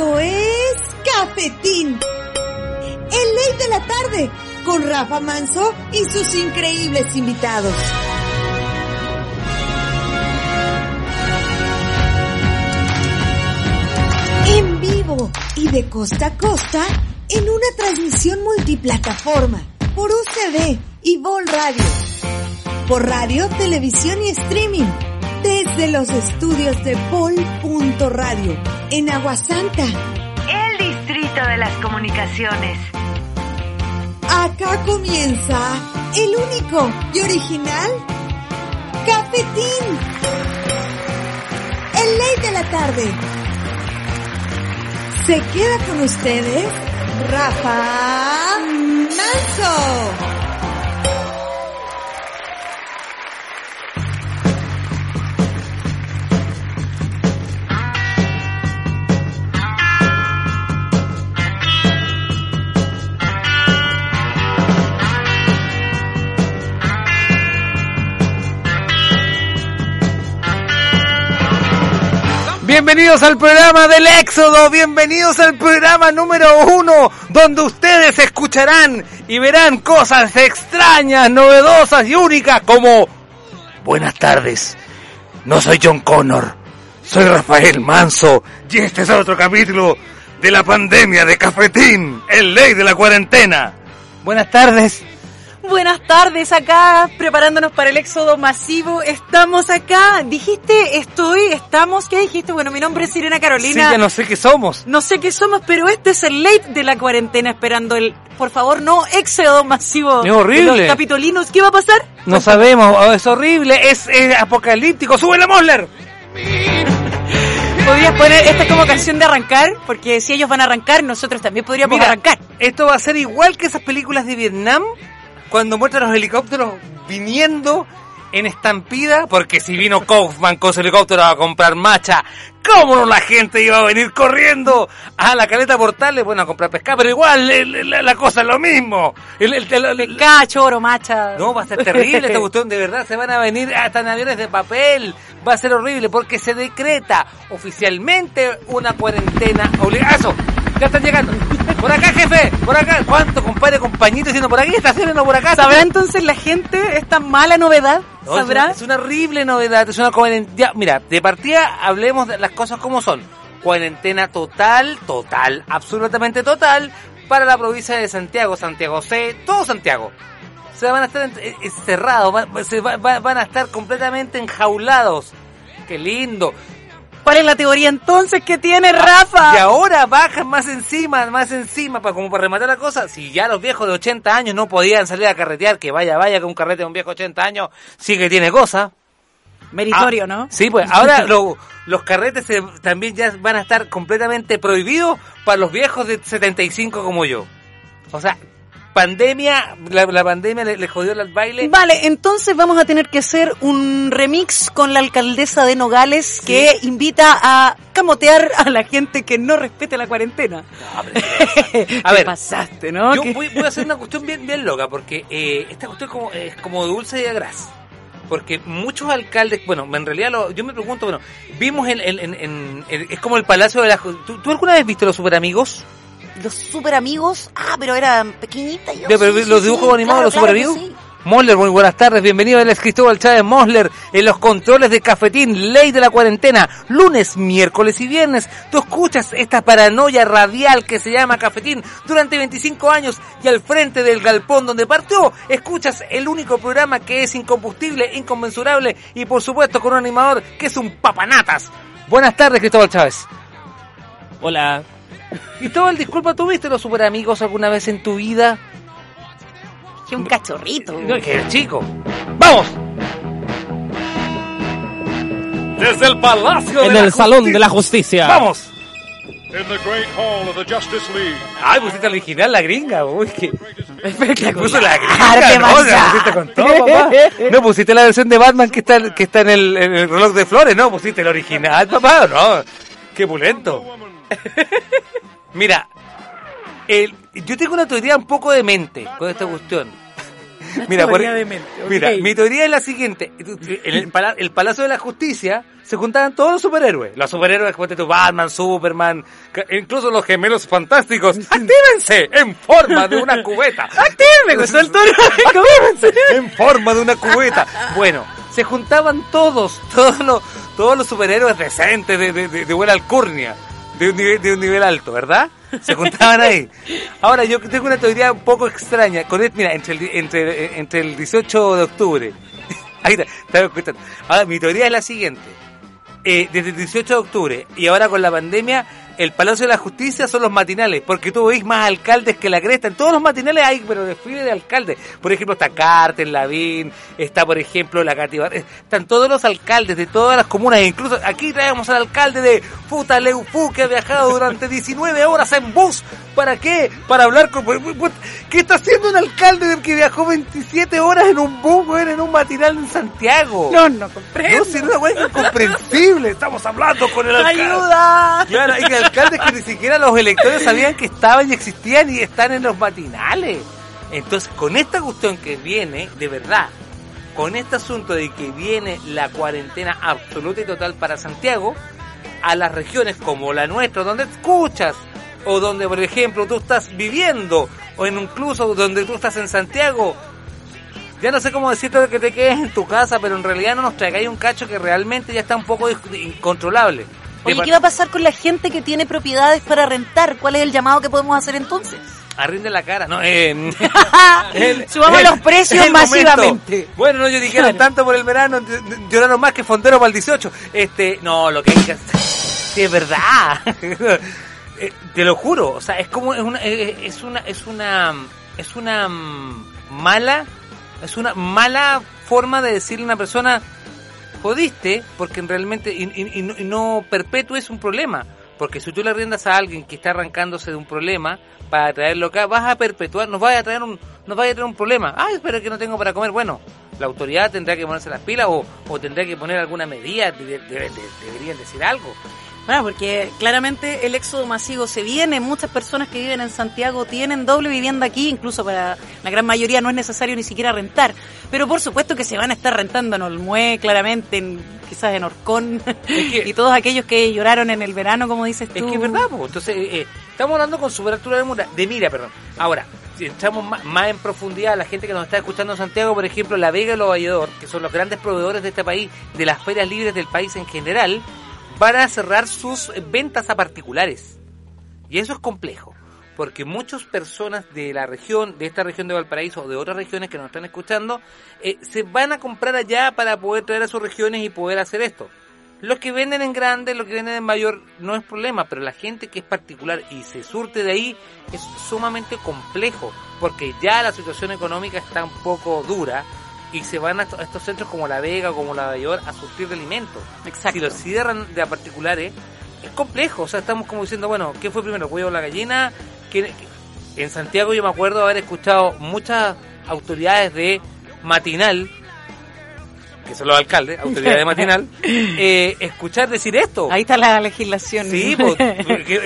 Esto es Cafetín, el ley de la tarde, con Rafa Manso y sus increíbles invitados. En vivo y de costa a costa, en una transmisión multiplataforma, por UCB y Vol.radio, por radio, televisión y streaming, desde los estudios de Vol.radio, en Aguasanta, el distrito de las comunicaciones. Acá comienza el único y original Cafetín, el ley de la tarde. Se queda con ustedes Rafa Manso. Bienvenidos al programa del Éxodo, bienvenidos al programa número 1, donde ustedes escucharán y verán cosas extrañas, novedosas y únicas como... Buenas tardes, no soy John Connor, soy Rafael Manso y este es otro capítulo de la pandemia de Cafetín, el ley de la cuarentena. Buenas tardes, acá preparándonos para el éxodo masivo. Estamos acá. ¿Qué dijiste? Bueno, mi nombre es Sirena Carolina. Sí, ya no sé qué somos, pero este es el late de la cuarentena, esperando el, por favor, no éxodo masivo. Es horrible. De los capitolinos, ¿qué va a pasar? No sabemos, es horrible, es apocalíptico. ¡Sube la Moller! Podrías poner, esta es como canción de arrancar, porque si ellos van a arrancar, nosotros también podríamos arrancar. Esto va a ser igual que esas películas de Vietnam, cuando muestran los helicópteros viniendo en estampida, porque si vino Kaufman con su helicóptero a comprar macha, ¿cómo no la gente iba a venir corriendo a la Caleta Portales? Bueno, a comprar pescado, pero igual la cosa es lo mismo. Pescado, choro, macha. No, va a ser terrible esta cuestión, de verdad, se van a venir hasta en aviones de papel. Va a ser horrible porque se decreta oficialmente una cuarentena obligada. ¡Eso! Ya están llegando. Por acá, jefe, por acá. ¿Cuánto, compadre, compañito, diciendo por aquí, está haciendo por acá? ¿Sabrá entonces la gente esta mala novedad? No, ¿sabrá? Es una horrible novedad, es una cuarentena. Mira, de partida hablemos de las cosas como son. Cuarentena total, absolutamente total, para la provincia de Santiago, Santiago C, todo Santiago. O sea, van a estar encerrados, van a estar completamente enjaulados. ¡Qué lindo! ¿Cuál es la teoría entonces que tiene Rafa? Y ahora bajan más encima, para rematar la cosa. Si ya los viejos de 80 años no podían salir a carretear, que vaya, que un carrete de un viejo de 80 años sí que tiene cosa. Meritorio, ¿no? Sí, pues ahora los carretes también ya van a estar completamente prohibidos para los viejos de 75 como yo. O sea... pandemia, la pandemia le jodió al baile. Vale, entonces vamos a tener que hacer un remix con la alcaldesa de Nogales, sí, que invita a camotear a la gente que no respete la cuarentena. No, pero a ver, pasaste, ¿no? Yo voy a hacer una cuestión bien, bien loca, porque esta cuestión es como dulce y de grasa. Porque muchos alcaldes, bueno, en realidad yo me pregunto, bueno, vimos es como el Palacio de la Juventud. ¿Tú alguna vez viste los Superamigos? Los Super Amigos, pero eran pequeñitas. Yo, pero sí, los dibujos animados, claro, los Super Amigos. Sí. Moller, muy buenas tardes, bienvenido. Él es Cristóbal Chávez Moller en los controles de Cafetín, ley de la cuarentena. Lunes, miércoles y viernes, tú escuchas esta paranoia radial que se llama Cafetín durante 25 años y al frente del galpón donde partió, escuchas el único programa que es incombustible, inconmensurable y por supuesto con un animador que es un papanatas. Buenas tardes, Cristóbal Chávez. Hola. Y todo el disculpa, ¿tuviste los Super Amigos alguna vez en tu vida? Que un cachorrito. No, que el chico. ¡Vamos! Desde el Palacio en de el Salón de la Justicia. ¡Vamos! In the Great Hall of the Justice League. Ay, pusiste el original, la gringa. Uy, que... espectacular. Puso la gringa, ¿no? La pusiste con todo, papá. No pusiste la versión de Batman que está en el reloj de flores, ¿no? Pusiste el original, papá, ¿no? Qué pulento. Mira, yo tengo una teoría un poco demente con esta cuestión. Mira, mi teoría es la siguiente. El Palacio de la Justicia se juntaban todos los superhéroes. Los superhéroes, Batman, Superman, incluso los gemelos fantásticos. ¡Actívense! En forma de una cubeta. En forma de una cubeta. Bueno, se juntaban todos los superhéroes decentes, de buena alcurnia, de un nivel alto, ¿verdad? Se juntaban ahí. Ahora, yo tengo una teoría un poco extraña. Mira, entre el 18 de octubre. Ahí está escuchando. Ahora, mi teoría es la siguiente. Desde el 18 de octubre y ahora con la pandemia, el Palacio de la Justicia son los matinales, porque tú veis más alcaldes que la cresta. En todos los matinales hay, pero desfile de alcaldes. Por ejemplo, está Carter, Lavín, está, por ejemplo, la Cati Barrios. Están todos los alcaldes de todas las comunas. Incluso aquí traemos al alcalde de Futaleufú, que ha viajado durante 19 horas en bus. ¿Para qué? Para hablar con... ¿Qué está haciendo un alcalde que viajó 27 horas en un bus, en un matinal en Santiago? No comprendo. No, si no, es incomprensible. Estamos hablando con el alcalde. ¡Ayuda! Claro, hay alcaldes que ni siquiera los electores sabían que estaban y existían y están en los matinales. Entonces, con esta cuestión que viene, de verdad, con este asunto de que viene la cuarentena absoluta y total para Santiago, a las regiones como la nuestra, donde escuchas, o donde, por ejemplo, tú estás viviendo, o incluso donde tú estás en Santiago, ya no sé cómo decirte que te quedes en tu casa, pero en realidad no nos traigáis un cacho que realmente ya está un poco incontrolable. Oye, ¿qué va a pasar con la gente que tiene propiedades para rentar? ¿Cuál es el llamado que podemos hacer entonces? Arriende la cara, ¿no? Subamos los precios masivamente. Momento. Bueno, no, yo dijeron tanto por el verano, lloraron más que fondero para el 18. No, lo que hay que hacer... Sí, es verdad. Te lo juro, o sea, es como... Es una mala forma de decirle a una persona... Jodiste, porque realmente y no perpetúes un problema, porque si tú le riendas a alguien que está arrancándose de un problema para traerlo acá, vas a perpetuar, nos va a traer un problema. Ay, espero que no tengo para comer. Bueno, la autoridad tendrá que ponerse las pilas o tendrá que poner alguna medida, deberían decir algo. Bueno, porque claramente el éxodo masivo se viene, muchas personas que viven en Santiago tienen doble vivienda aquí, incluso para la gran mayoría no es necesario ni siquiera rentar, pero por supuesto que se van a estar rentando en Olmué, claramente, quizás en Horcón, y todos aquellos que lloraron en el verano, como dices tú. Es que es verdad, pues. Entonces estamos hablando con superaltura de mira, perdón. Ahora, si entramos más en profundidad a la gente que nos está escuchando en Santiago, por ejemplo, La Vega y Los Valledor, que son los grandes proveedores de este país, de las ferias libres del país en general, van a cerrar sus ventas a particulares. Y eso es complejo, porque muchas personas de la región, de esta región de Valparaíso o de otras regiones que nos están escuchando, se van a comprar allá para poder traer a sus regiones y poder hacer esto. Los que venden en grande, los que venden en mayor, no es problema, pero la gente que es particular y se surte de ahí es sumamente complejo, porque ya la situación económica está un poco dura, y se van a estos centros como La Vega, como La Mayor, a surtir de alimentos. Exacto. Si los cierran de a particulares, es complejo. O sea, estamos como diciendo, bueno, ¿qué fue primero? ¿Huevo o la gallina? En Santiago yo me acuerdo haber escuchado muchas autoridades de matinal, que son los alcaldes, autoridades de matinal, escuchar decir esto. Ahí está la legislación. Sí, pues,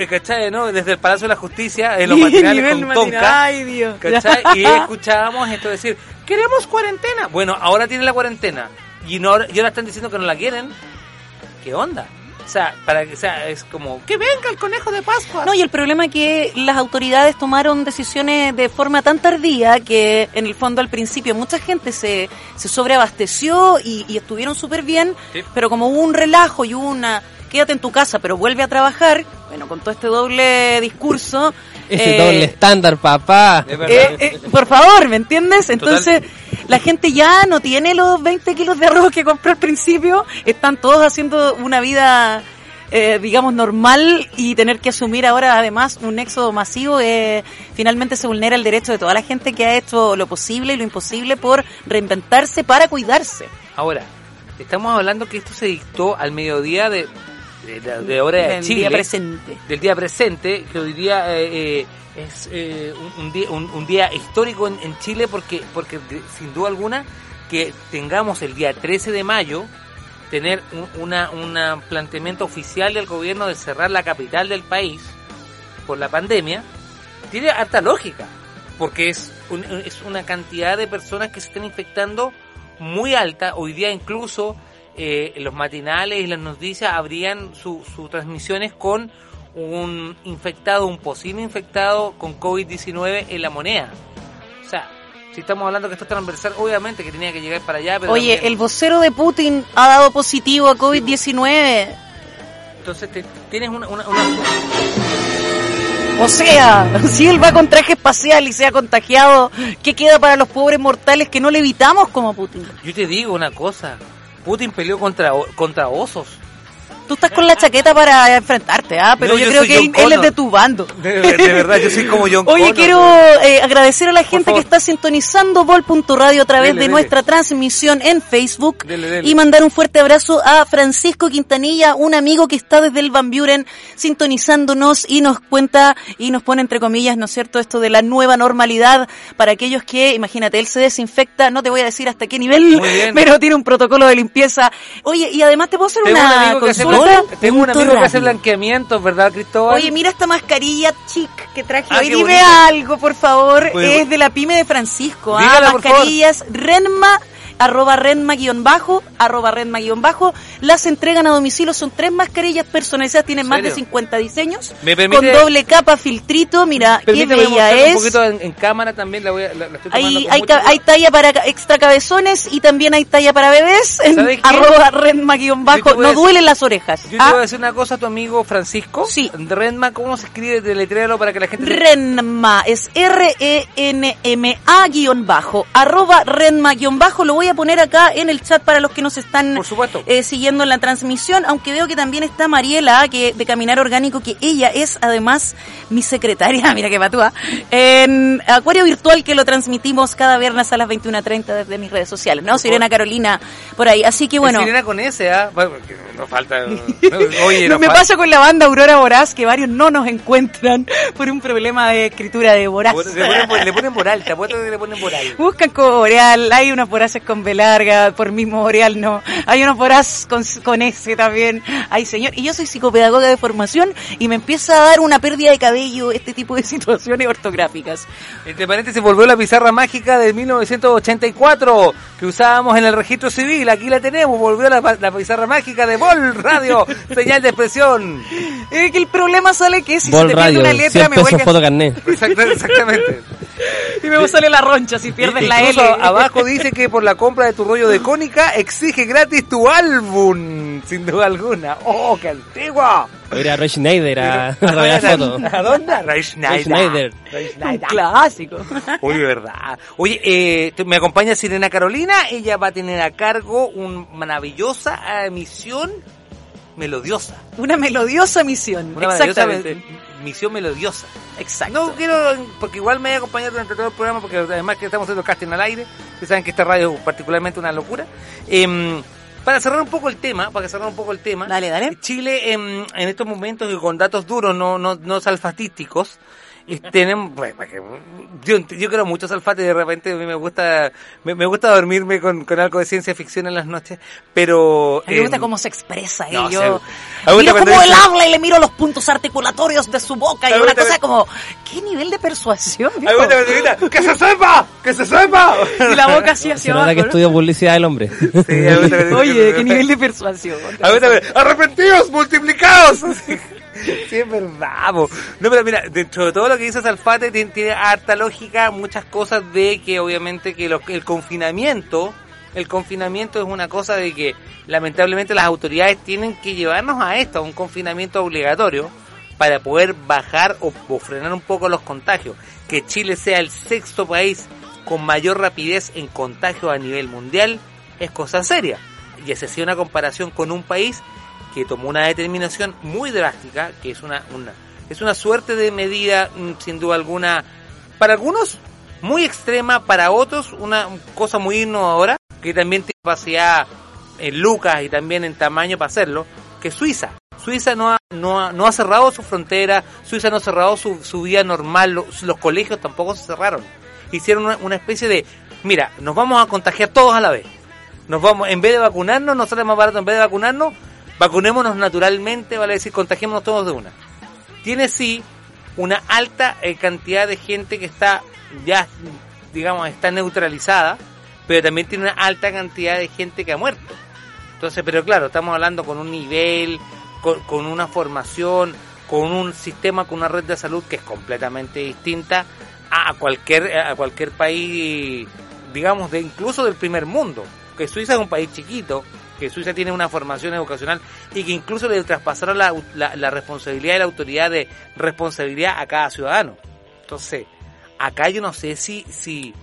¿cachai? ¿No? Desde el Palacio de la Justicia, en los matinales con Tonka. ¡Ay, Dios! ¿Cachai? Y escuchábamos esto decir... Queremos cuarentena. Bueno, ahora tienen la cuarentena y ahora están diciendo que no la quieren. ¿Qué onda? O sea, es como que venga el conejo de Pascua. No, y el problema es que las autoridades tomaron decisiones de forma tan tardía que en el fondo al principio mucha gente se sobreabasteció y estuvieron súper bien, sí. Pero como hubo un relajo y hubo una quédate en tu casa pero vuelve a trabajar, bueno, con todo este doble discurso. Ese doble estándar, papá. Por favor, ¿me entiendes? Entonces, total. La gente ya no tiene los 20 kilos de arroz que compró al principio. Están todos haciendo una vida, digamos, normal, y tener que asumir ahora, además, un éxodo masivo. Finalmente se vulnera el derecho de toda la gente que ha hecho lo posible y lo imposible por reinventarse para cuidarse. Ahora, estamos hablando que esto se dictó al mediodía de ahora de Chile, del día presente, que hoy día es un día histórico en Chile, porque sin duda alguna que tengamos el día 13 de mayo tener un planteamiento oficial del gobierno de cerrar la capital del país por la pandemia tiene harta lógica, porque es es una cantidad de personas que se están infectando muy alta. Hoy día incluso los matinales y las noticias abrían sus transmisiones con un infectado, un posible infectado con COVID-19 en La Moneda. O sea, si estamos hablando que esto es transversal, obviamente que tenía que llegar para allá. Pero oye, también el vocero de Putin ha dado positivo a COVID-19. Entonces tienes una... O sea, si él va con traje espacial y se ha contagiado, ¿qué queda para los pobres mortales que no le evitamos como Putin? Yo te digo una cosa, Putin peleó contra osos. Tú estás con la chaqueta para enfrentarte, pero no, yo creo que él es de tu bando. De verdad, yo soy como John Connor. Oye, quiero agradecer a la gente que está sintonizando Vol.radio a través de nuestra transmisión en Facebook. Y mandar un fuerte abrazo a Francisco Quintanilla, un amigo que está desde el Van Buren sintonizándonos y nos cuenta y nos pone entre comillas, ¿no es cierto?, esto de la nueva normalidad para aquellos que, imagínate, él se desinfecta, no te voy a decir hasta qué nivel, pero tiene un protocolo de limpieza. Oye, y además te puedo hacer una consulta. Tengo un amigo que hace blanqueamientos, ¿verdad, Cristóbal? Oye, mira esta mascarilla chic que traje hoy. Dime algo, por favor. Oye, es de la pyme de Francisco. Dígala, mascarillas Renma, @Renma_, las entregan a domicilio. Son 3 mascarillas personalizadas, tienen más de 50 diseños. ¿Me permite? Con doble capa, filtrito, mira, qué bella es. Un poquito en cámara también la estoy tomando. Hay talla para extra cabezones y también hay talla para bebés, en @Renma_, no duelen las orejas. Yo te voy a decir una cosa a tu amigo Francisco. Sí. Renma, ¿cómo se escribe? Deletréalo para que la gente... Renma, es RENMA_, @Renma_, lo voy a poner acá en el chat para los que nos están siguiendo en la transmisión, aunque veo que también está Mariela, que de Caminar Orgánico, que ella es además mi secretaria, mira que patúa, en Acuario Virtual, que lo transmitimos cada viernes a las 21:30 desde mis redes sociales, ¿no? Sirena Carolina, por ahí, así que bueno. Sirena con ese, no falta. Oye, no me pasa con la banda Aurora Voraz, que varios no nos encuentran por un problema de escritura de Voraz. Le ponen por alta, buscan como Boreal, hay unos Voraces con B larga, por mismo Boreal no. Hay unos Voraz con S también. Ay, señor. Y yo soy psicopedagoga de formación y me empieza a dar una pérdida de cabello este tipo de situaciones ortográficas. Entre paréntesis, volvió la pizarra mágica de 1984 que usábamos en el registro civil. Aquí la tenemos, volvió la pizarra mágica de Vol.radio, señal de expresión. Es que el problema sale que si Vol se te pierde una letra me vuelve... Exactamente. Y me sale la roncha si pierdes la L. Abajo dice que por la compra de tu rollo de cónica exige gratis tu álbum, sin duda alguna. ¡Oh, qué antigua! Era Ray Schneider a foto. ¿A dónde? Ray Schneider. Un clásico. Oye, verdad. Oye, me acompaña Sirena Carolina. Ella va a tener a cargo una maravillosa misión melodiosa. Una melodiosa misión. Exactamente. Misión melodiosa. Exacto. No quiero, porque igual me voy a acompañar durante todo el programa, porque además que estamos haciendo casting al aire, que saben que esta radio es particularmente una locura. Para cerrar un poco el tema. Dale. Chile, en estos momentos, y con datos duros, no salfatísticos, tienen, bueno, yo creo mucho salfate, de repente a mí me gusta dormirme con algo de ciencia ficción en las noches, pero... A mí me gusta cómo se expresa, no, yo miro cómo él habla y le miro los puntos articulatorios de su boca, y una cosa como, ¿qué nivel de persuasión? ¡Que se sepa! Y la boca así hacia abajo, que estudió publicidad el hombre. Sí, oye, ¿qué nivel de persuasión? ¡Arrepentidos, multiplicados! Sí, es verdad, po. No, pero mira, dentro de todo lo que dice Salfate tiene harta lógica, muchas cosas de que obviamente que el confinamiento es una cosa de que lamentablemente las autoridades tienen que llevarnos a esto, a un confinamiento obligatorio para poder bajar o frenar un poco los contagios. Que Chile sea el 6º país con mayor rapidez en contagios a nivel mundial es cosa seria, y esa sería una comparación con un país que tomó una determinación muy drástica, que es una suerte de medida, sin duda alguna, para algunos muy extrema, para otros una cosa muy innovadora, que también tiene capacidad en lucas y también en tamaño para hacerlo, que es Suiza. Suiza no ha cerrado sus fronteras, Suiza no ha cerrado su vida normal, los colegios tampoco se cerraron. Hicieron una especie de, mira, nos vamos a contagiar todos a la vez. En vez de vacunarnos, nos sale más barato, vacunémonos naturalmente, vale decir, contagiémonos todos de una. Tiene sí una alta cantidad de gente que está ya digamos, está neutralizada, pero también tiene una alta cantidad de gente que ha muerto. Entonces, pero claro, estamos hablando con un nivel, con una formación, con un sistema, con una red de salud que es completamente distinta a cualquier país, digamos, de incluso del primer mundo. Que Suiza es un país chiquito, que Suiza tiene una formación educacional y que incluso le traspasaron la responsabilidad y la autoridad de responsabilidad a cada ciudadano. Entonces, acá yo no sé si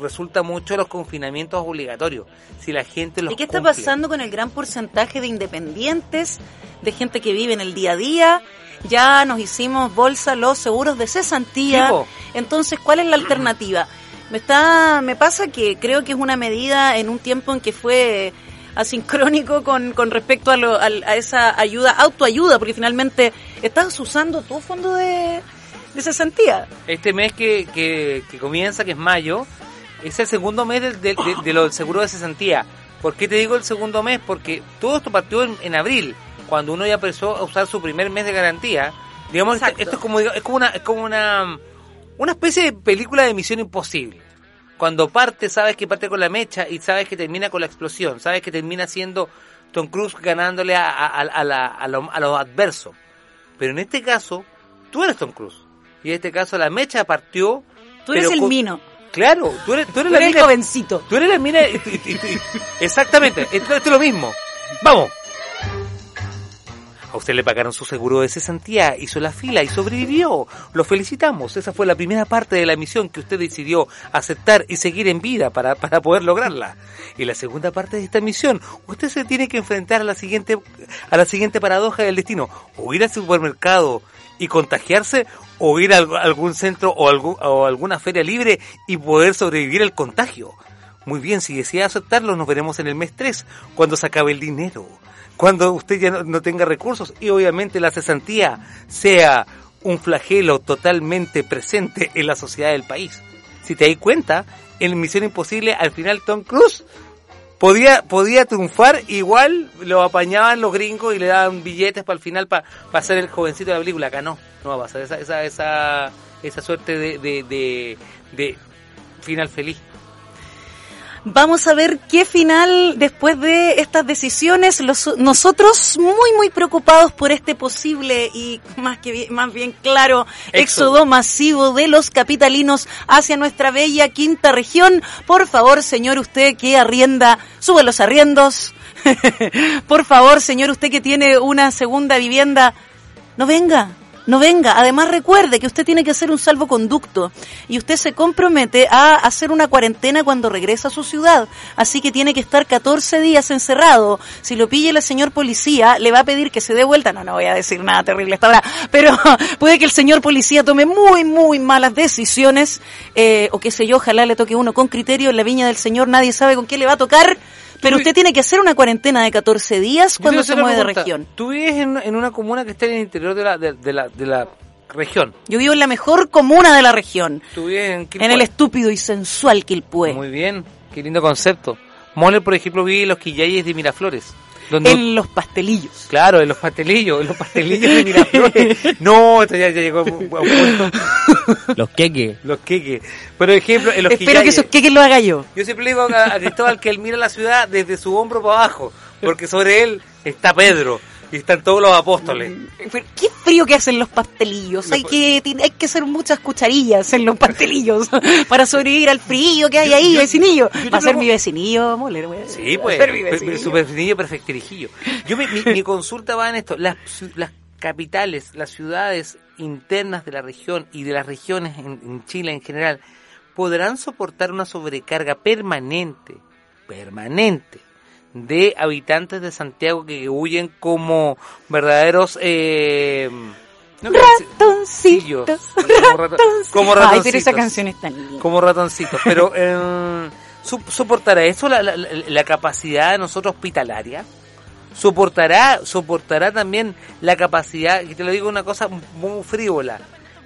resulta mucho los confinamientos obligatorios, si la gente los cumple. ¿Y qué está pasando con el gran porcentaje de independientes, de gente que vive en el día a día? Ya nos hicimos bolsa los seguros de cesantía. ¿Tipo? Entonces, ¿cuál es la alternativa? Me pasa que creo que es una medida en un tiempo en que fue asincrónico con respecto a esa ayuda, autoayuda, porque finalmente estás usando tu fondo de cesantía. Este mes que comienza, que es mayo, es el segundo mes de lo del seguro de cesantía. ¿Por qué te digo el segundo mes? Porque todo esto partió en abril, cuando uno ya empezó a usar su primer mes de garantía. Digamos, esto es como una especie de película de Misión Imposible. Cuando parte, sabes que parte con la mecha y sabes que termina con la explosión, sabes que termina siendo Tom Cruise ganándole a los adversos. Pero en este caso, tú eres Tom Cruise. Y en este caso la mecha partió. Tú eres el mino. Claro, tú eres la mina. Tú eres el jovencito. Tú eres la mina. Exactamente, esto es lo mismo. Vamos. A usted le pagaron su seguro de cesantía, hizo la fila y sobrevivió. Lo felicitamos. Esa fue la primera parte de la misión que usted decidió aceptar y seguir en vida para poder lograrla. Y la segunda parte de esta misión, usted se tiene que enfrentar a la siguiente paradoja del destino. O ir al supermercado y contagiarse, o ir a algún centro o alguna feria libre y poder sobrevivir al contagio. Muy bien, si decide aceptarlo, nos veremos en el mes 3, cuando se acabe el dinero. Cuando usted ya no tenga recursos y obviamente la cesantía sea un flagelo totalmente presente en la sociedad del país. Si te das cuenta, en Misión Imposible al final Tom Cruise podía triunfar, igual lo apañaban los gringos y le daban billetes para el final para ser el jovencito de la película. Acá no va a pasar esa suerte de final feliz. Vamos a ver qué final después de estas decisiones. Nosotros muy, muy preocupados por este posible y más bien claro éxodo masivo de los capitalinos hacia nuestra bella quinta región. Por favor, señor, usted que arrienda, sube los arriendos. Por favor, señor, usted que tiene una segunda vivienda, no venga. Además, recuerde que usted tiene que hacer un salvoconducto y usted se compromete a hacer una cuarentena cuando regresa a su ciudad. Así que tiene que estar 14 días encerrado. Si lo pille el señor policía, le va a pedir que se dé vuelta. No voy a decir nada terrible hasta ahora, pero puede que el señor policía tome muy, muy malas decisiones. O qué sé yo, ojalá le toque uno con criterio. En la viña del señor nadie sabe con qué le va a tocar. Pero usted tiene que hacer una cuarentena de 14 días cuando se mueve de región. ¿Tú vives en una comuna que está en el interior de la región? Yo vivo en la mejor comuna de la región. ¿Tú vives en Quilpué? En el estúpido y sensual Quilpué. Muy bien, qué lindo concepto. Moller, por ejemplo, vive en los quillayes de Miraflores. En los pastelillos. Claro, en los pastelillos de Miraflores. No, esto ya llegó a un punto. Los queques. Por ejemplo, en los Espero quillayes. Que esos queques los haga yo. Yo siempre le digo a Cristóbal que él mira la ciudad desde su hombro para abajo, porque sobre él está Pedro y están todos los apóstoles. Qué frío que hacen los pastelillos. Hay que hacer muchas cucharillas en los pastelillos para sobrevivir al frío que hay ahí, vecinillo. Va a ser mi vecinillo, Moller. Sí, pues, su vecinillo perfectirijillo. Mi consulta va en esto. Las capitales, las ciudades internas de la región y de las regiones en Chile en general, ¿podrán soportar una sobrecarga permanente de habitantes de Santiago que huyen como verdaderos ratoncitos? Ay, pero esa canción es tan linda. Como ratoncitos, pero ¿soportará eso la capacidad de nosotros hospitalaria? ¿Soportará también la capacidad, y te lo digo una cosa muy frívola,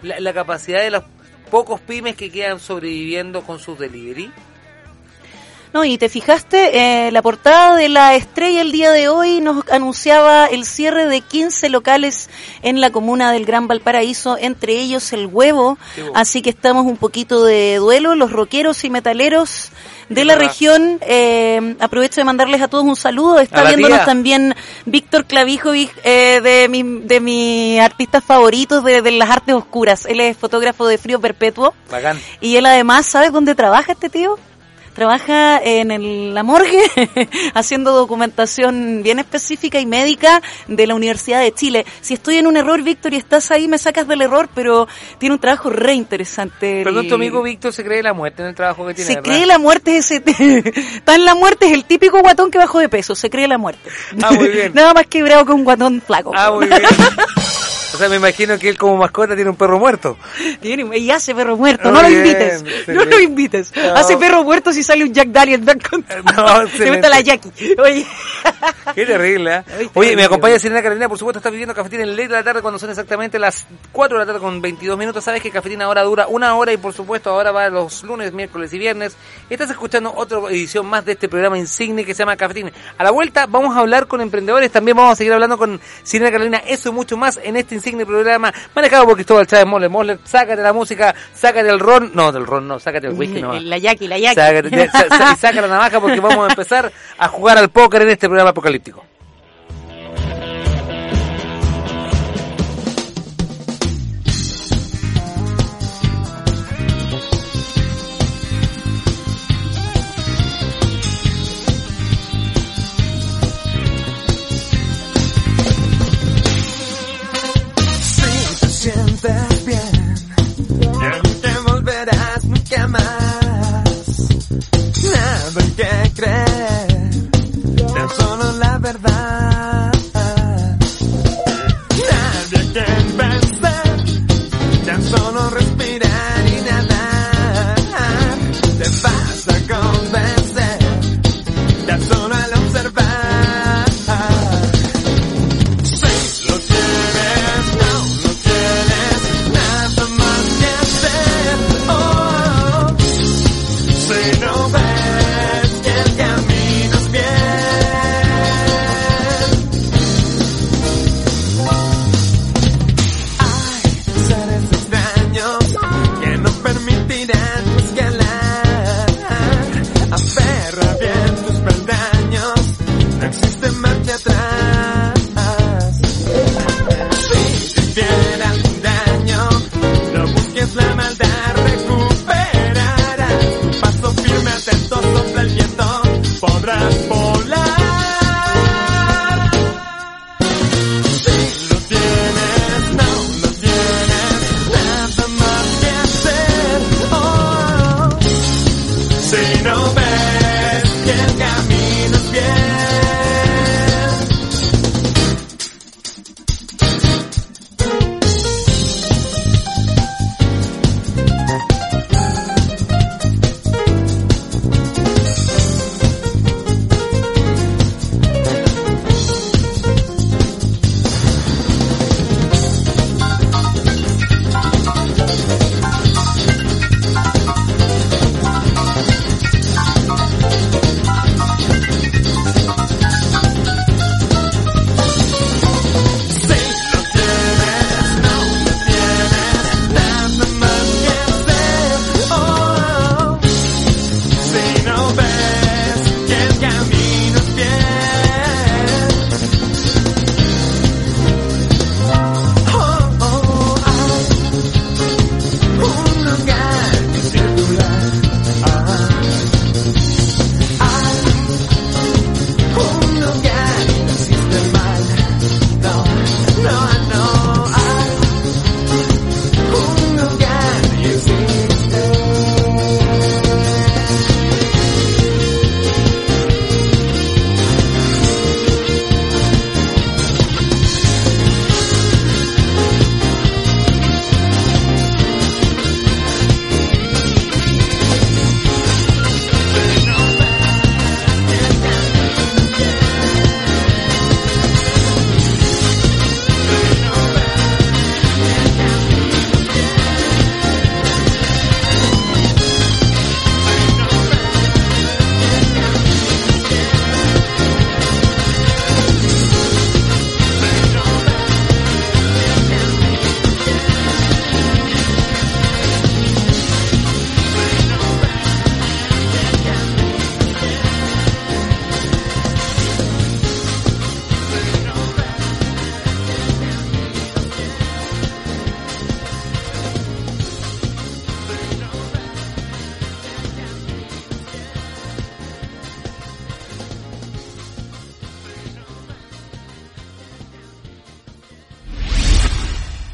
la capacidad de los pocos pymes que quedan sobreviviendo con sus delivery? No, y te fijaste, la portada de La Estrella el día de hoy nos anunciaba el cierre de 15 locales en la comuna del Gran Valparaíso, entre ellos El Huevo, así que estamos un poquito de duelo, los rockeros y metaleros de la región. Aprovecho de mandarles a todos un saludo. Está viéndonos tía. También Víctor Clavijo, de mis artistas favoritos de las artes oscuras. Él es fotógrafo de Frío Perpetuo. Bacán. Y él además, ¿sabes dónde trabaja este tío? Trabaja en la morgue haciendo documentación bien específica y médica de la Universidad de Chile. Si estoy en un error, Víctor, y estás ahí, me sacas del error, pero tiene un trabajo re interesante. Perdón, tu amigo Víctor se cree la muerte en el trabajo que tiene, se ¿verdad? Cree la muerte, es ese tan la muerte, es el típico guatón que bajó de peso, se cree la muerte. Ah, muy bien. Nada más quebrado que un guatón flaco. Ah, muy bien. O sea, me imagino que él como mascota tiene un perro muerto. Y hace perro muerto, no lo invites. No lo invites. No. Hace perro muerto si sale un Jack Daniel. No, se mete la Jackie. Oye. Qué terrible, ¿eh? Oye, me acompaña Sirena Carolina, por supuesto, está viviendo Cafetín en ley de la tarde cuando son exactamente las 4 de la tarde con 22 minutos. Sabes que Cafetín ahora dura una hora y por supuesto ahora va los lunes, miércoles y viernes. Estás escuchando otra edición más de este programa insigne que se llama Cafetín. A la vuelta vamos a hablar con emprendedores, también vamos a seguir hablando con Sirena Carolina, eso y mucho más en este insigne programa manejado por Cristóbal Chávez Moller. Moller, sácate la música, sácate el ron, no, del ron no, sácate el whisky, no, la yaqui, sácate, saca la navaja porque vamos a empezar a jugar al póker en este programa apocalíptico. Estás bien, no te volverás nunca más. Nada hay que creer, tan solo la verdad. Nadie hay que pensar, tan solo respirar y nadar. Te vas a convencer, tan solo al observar. Si lo quieres, no. Si no ves que el camino es bien,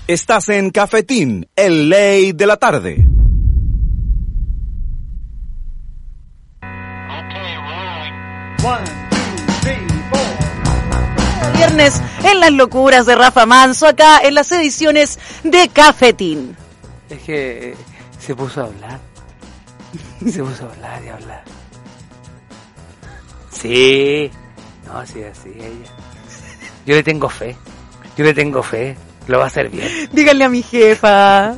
Estás en Cafetín, el Ley de la Tarde. Viernes en las locuras de Rafa Manso, acá en las ediciones de Cafetín. Es que se puso a hablar. Se puso a hablar y a hablar. Sí. No, sí, así ella. Yo le tengo fe. Lo va a hacer bien. Díganle a mi jefa.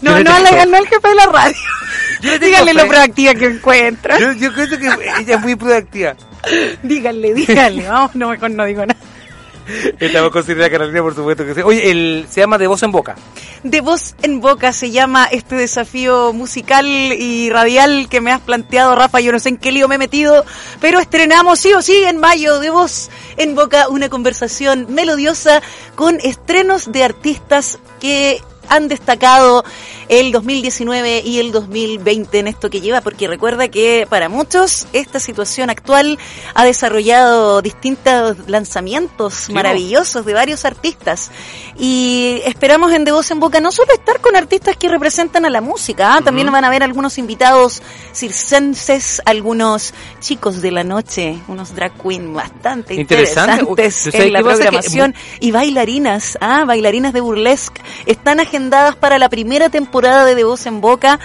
No, no al jefe de la radio. Díganle lo proactiva que encuentra. Yo creo que ella es muy proactiva. Díganle. Vamos, no, mejor no digo nada. Estamos con Sirena Carolina, por supuesto que sí. Oye, se llama De Voz en Boca. De Voz en Boca se llama este desafío musical y radial que me has planteado, Rafa. Yo no sé en qué lío me he metido, pero estrenamos sí o sí en mayo De Voz en Boca, una conversación melodiosa con estrenos de artistas que han destacado el 2019 y el 2020 en esto que lleva, porque recuerda que para muchos esta situación actual ha desarrollado distintos lanzamientos maravillosos de varios artistas, y esperamos en De Voz en Boca no solo estar con artistas que representan a la música, también van a haber algunos invitados circenses, algunos chicos de la noche, unos drag queen bastante interesantes en la programación, y bailarinas de burlesque están agendadas para la primera temporada de Voz en Boca.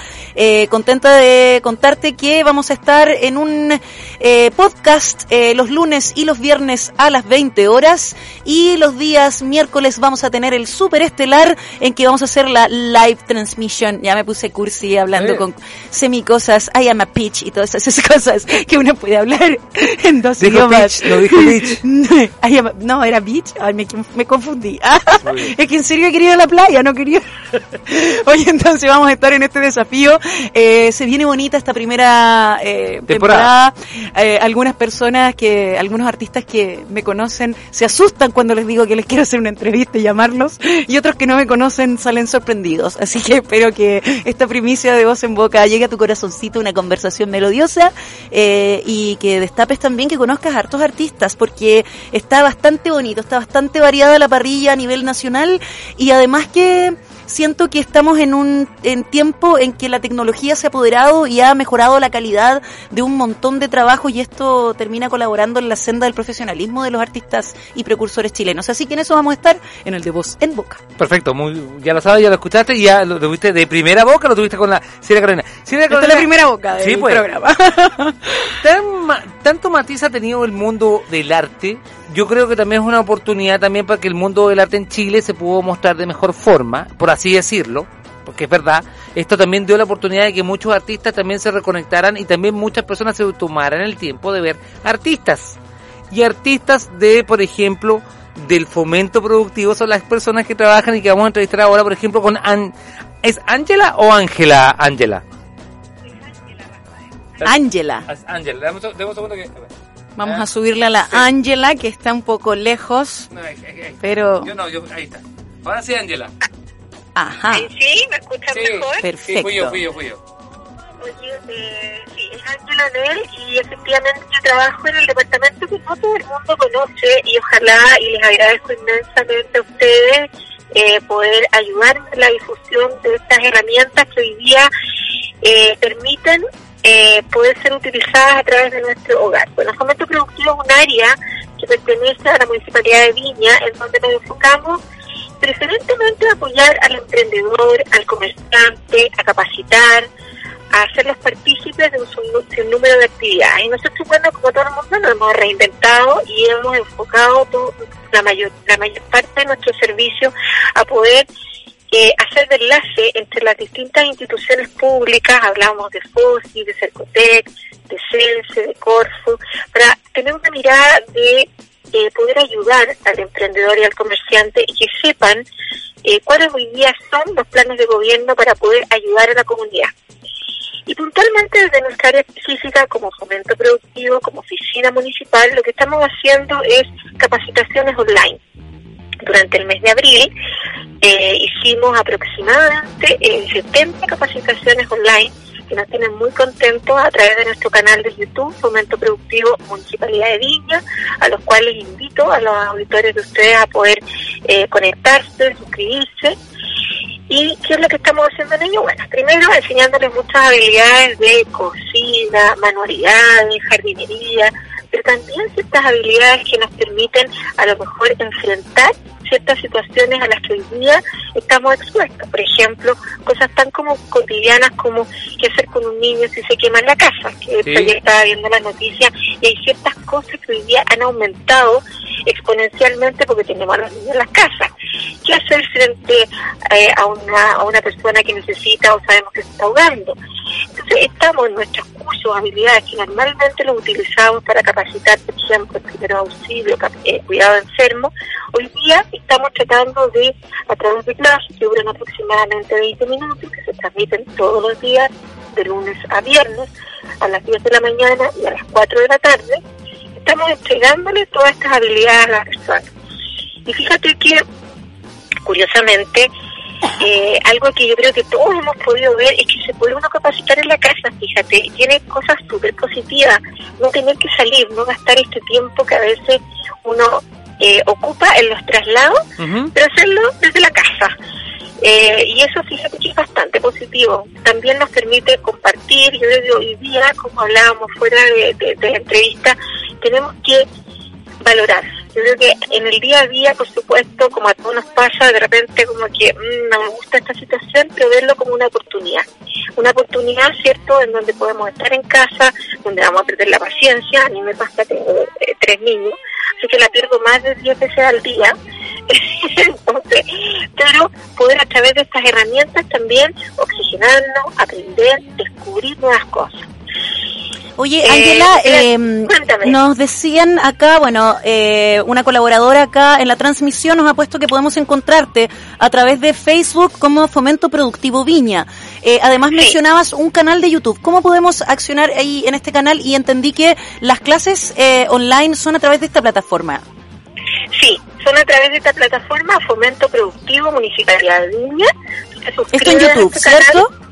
Contenta de contarte que vamos a estar en un podcast los lunes y los viernes a las 20 horas, y los días miércoles vamos a tener el super estelar en que vamos a hacer la live transmission. Ya me puse cursi hablando con semicosas, I am a pitch y todas esas cosas que uno puede hablar en dos idiomas. Pitch, no dijo bitch. No, era bitch. Ay, me confundí. Es que en serio he querido ir a la playa, no quería. Oye, entonces vamos a estar en este desafío. Se viene bonita esta primera temporada. Algunos artistas que me conocen se asustan cuando les digo que les quiero hacer una entrevista y llamarlos, y otros que no me conocen salen sorprendidos. Así que espero que esta primicia de Voz en Boca llegue a tu corazoncito, una conversación melodiosa, y que destapes también, que conozcas a hartos artistas, porque está bastante bonito, está bastante variada la parrilla a nivel nacional, y además que siento que estamos en un tiempo en que la tecnología se ha apoderado y ha mejorado la calidad de un montón de trabajo, y esto termina colaborando en la senda del profesionalismo de los artistas y precursores chilenos. Así que en eso vamos a estar en el De Voz en Boca. Perfecto, ya lo sabes, ya lo escuchaste, y ya lo tuviste de primera boca, lo tuviste con la Sirena Carolina. Esta es la primera boca del programa. Tanto matiz ha tenido el mundo del arte. Yo creo que también es una oportunidad también para que el mundo del arte en Chile se pudo mostrar de mejor forma, por así decirlo, porque es verdad, esto también dio la oportunidad de que muchos artistas también se reconectaran, y también muchas personas se tomaran el tiempo de ver artistas. Y artistas de, por ejemplo, del fomento productivo son las personas que trabajan y que vamos a entrevistar ahora, por ejemplo, con ¿es Ángela o Ángela? Ángela. Ángela. Ángela. Dame un segundo que... Vamos a subirle a la Ángela, que está un poco lejos. No, ahí. Pero... Yo, ahí está. Ahora sí, Ángela. Ajá. Sí, ¿me escuchan mejor? Perfecto. Sí, fui yo. Oye, sí, es Ángela Nel, y efectivamente yo trabajo en el departamento que no todo el mundo conoce, y ojalá, y les agradezco inmensamente a ustedes poder ayudar en la difusión de estas herramientas que hoy día permiten poder ser utilizadas a través de nuestro hogar. Bueno, el fomento productivo es un área que pertenece a la Municipalidad de Viña, en donde nos enfocamos preferentemente a apoyar al emprendedor, al comerciante, a capacitar, a hacerlos partícipes de un número de actividades. Y nosotros, bueno, como todo el mundo, nos hemos reinventado y hemos enfocado la mayor parte de nuestro servicio a poder hacer de enlace entre las distintas instituciones públicas. Hablamos de FOSI, de Sercotec, de CENSE, de CORFO, para tener una mirada de poder ayudar al emprendedor y al comerciante, y que sepan cuáles hoy día son los planes de gobierno para poder ayudar a la comunidad. Y puntualmente desde nuestra área específica, como fomento productivo, como oficina municipal, lo que estamos haciendo es capacitaciones online. Durante el mes de abril hicimos aproximadamente 70 capacitaciones online que nos tienen muy contentos a través de nuestro canal de YouTube, Fomento Productivo Municipalidad de Viña, a los cuales invito a los auditores de ustedes a poder conectarse, suscribirse. ¿Y qué es lo que estamos haciendo, niños? Bueno, primero enseñándoles muchas habilidades de cocina, manualidades, jardinería, pero también ciertas habilidades que nos permiten a lo mejor enfrentar ciertas situaciones a las que hoy día estamos expuestos. Por ejemplo, cosas tan como cotidianas como qué hacer con un niño si se quema en la casa. Que sí. Ayer estaba viendo las noticias y hay ciertas cosas que hoy día han aumentado exponencialmente porque tenemos a los niños en las casas. ¿Qué hacer frente a una persona que necesita o sabemos que se está ahogando? Entonces estamos en nuestros cursos, habilidades que normalmente los utilizamos para capacitar, por ejemplo, el primer auxilio, cuidado enfermo. Hoy día estamos tratando de, a través de clases que duran aproximadamente 20 minutos, que se transmiten todos los días, de lunes a viernes, a las 10 de la mañana y a las 4 de la tarde, estamos entregándole todas estas habilidades a las personas. Y fíjate que, curiosamente, algo que yo creo que todos hemos podido ver es que se puede uno capacitar en la casa, fíjate, tiene cosas súper positivas, no tener que salir, no gastar este tiempo que a veces uno ocupa en los traslados, uh-huh, pero hacerlo desde la casa. Y eso fíjate que es bastante positivo, también nos permite compartir. Yo desde hoy día, como hablábamos fuera de la entrevista, tenemos que valorar. Yo creo que en el día a día, por supuesto, como a todos nos pasa, de repente como que no me gusta esta situación, pero verlo como una oportunidad, ¿cierto?, en donde podemos estar en casa, donde vamos a perder la paciencia. A mí me pasa, tengo 3 niños, así que la pierdo más de 10 veces al día. Entonces, pero poder a través de estas herramientas también oxigenarnos, aprender, descubrir nuevas cosas. Oye, Ángela, nos decían acá, bueno, una colaboradora acá en la transmisión nos ha puesto que podemos encontrarte a través de Facebook como Fomento Productivo Viña. Además sí, mencionabas un canal de YouTube. ¿Cómo podemos accionar ahí en este canal? Y entendí que las clases online son a través de esta plataforma. Sí, son a través de esta plataforma Fomento Productivo Municipalidad de Viña. Esto en YouTube, este ¿cierto? Canal,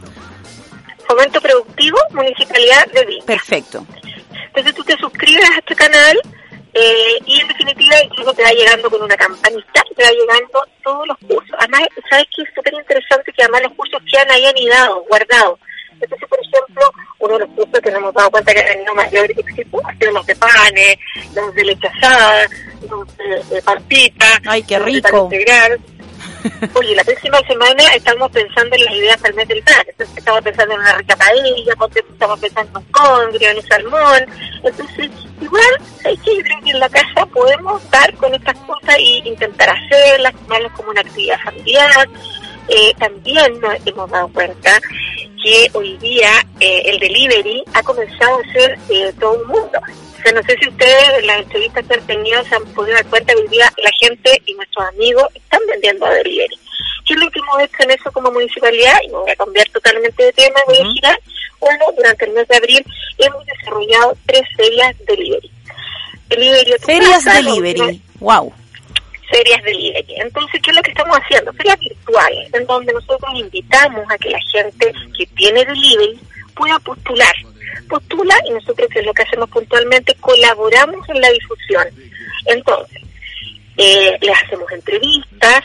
Fomento Productivo, Municipalidad de Viña. Perfecto. Entonces tú te suscribes a este canal y en definitiva incluso te va llegando con una campanita, te va llegando todos los cursos. Además, ¿sabes qué? Es súper interesante que además los cursos quedan ahí anidados, guardados. Entonces, por ejemplo, uno de los cursos que nos hemos dado cuenta que ha tenido mayor éxito ha sido los de panes, los de leche asada, los de pastitas. ¡Ay, qué rico! Oye, la próxima semana estamos pensando en las ideas para el mes del mar. Entonces estamos pensando en una rica paella, estamos pensando en congrio, en salmón. Entonces, igual, hay que ir en la casa, podemos dar con estas cosas e intentar hacerlas, tomarlas como una actividad familiar. También nos hemos dado cuenta que hoy día el delivery ha comenzado a ser todo el mundo. O sea, no sé si ustedes en las entrevistas que han tenido se han podido dar cuenta que hoy día la gente y nuestros amigos están vendiendo a delivery. ¿Qué es lo que hemos hecho en eso como municipalidad? Y me voy a cambiar totalmente de tema, voy a girar. Bueno, durante el mes de abril hemos desarrollado 3 ferias delivery. Ferias delivery, wow. Ferias delivery. Entonces, ¿qué es lo que estamos haciendo? Ferias virtuales, en donde nosotros invitamos a que la gente que tiene delivery pueda postular. Postula y nosotros, que es lo que hacemos puntualmente, colaboramos en la difusión. Entonces, les hacemos entrevistas,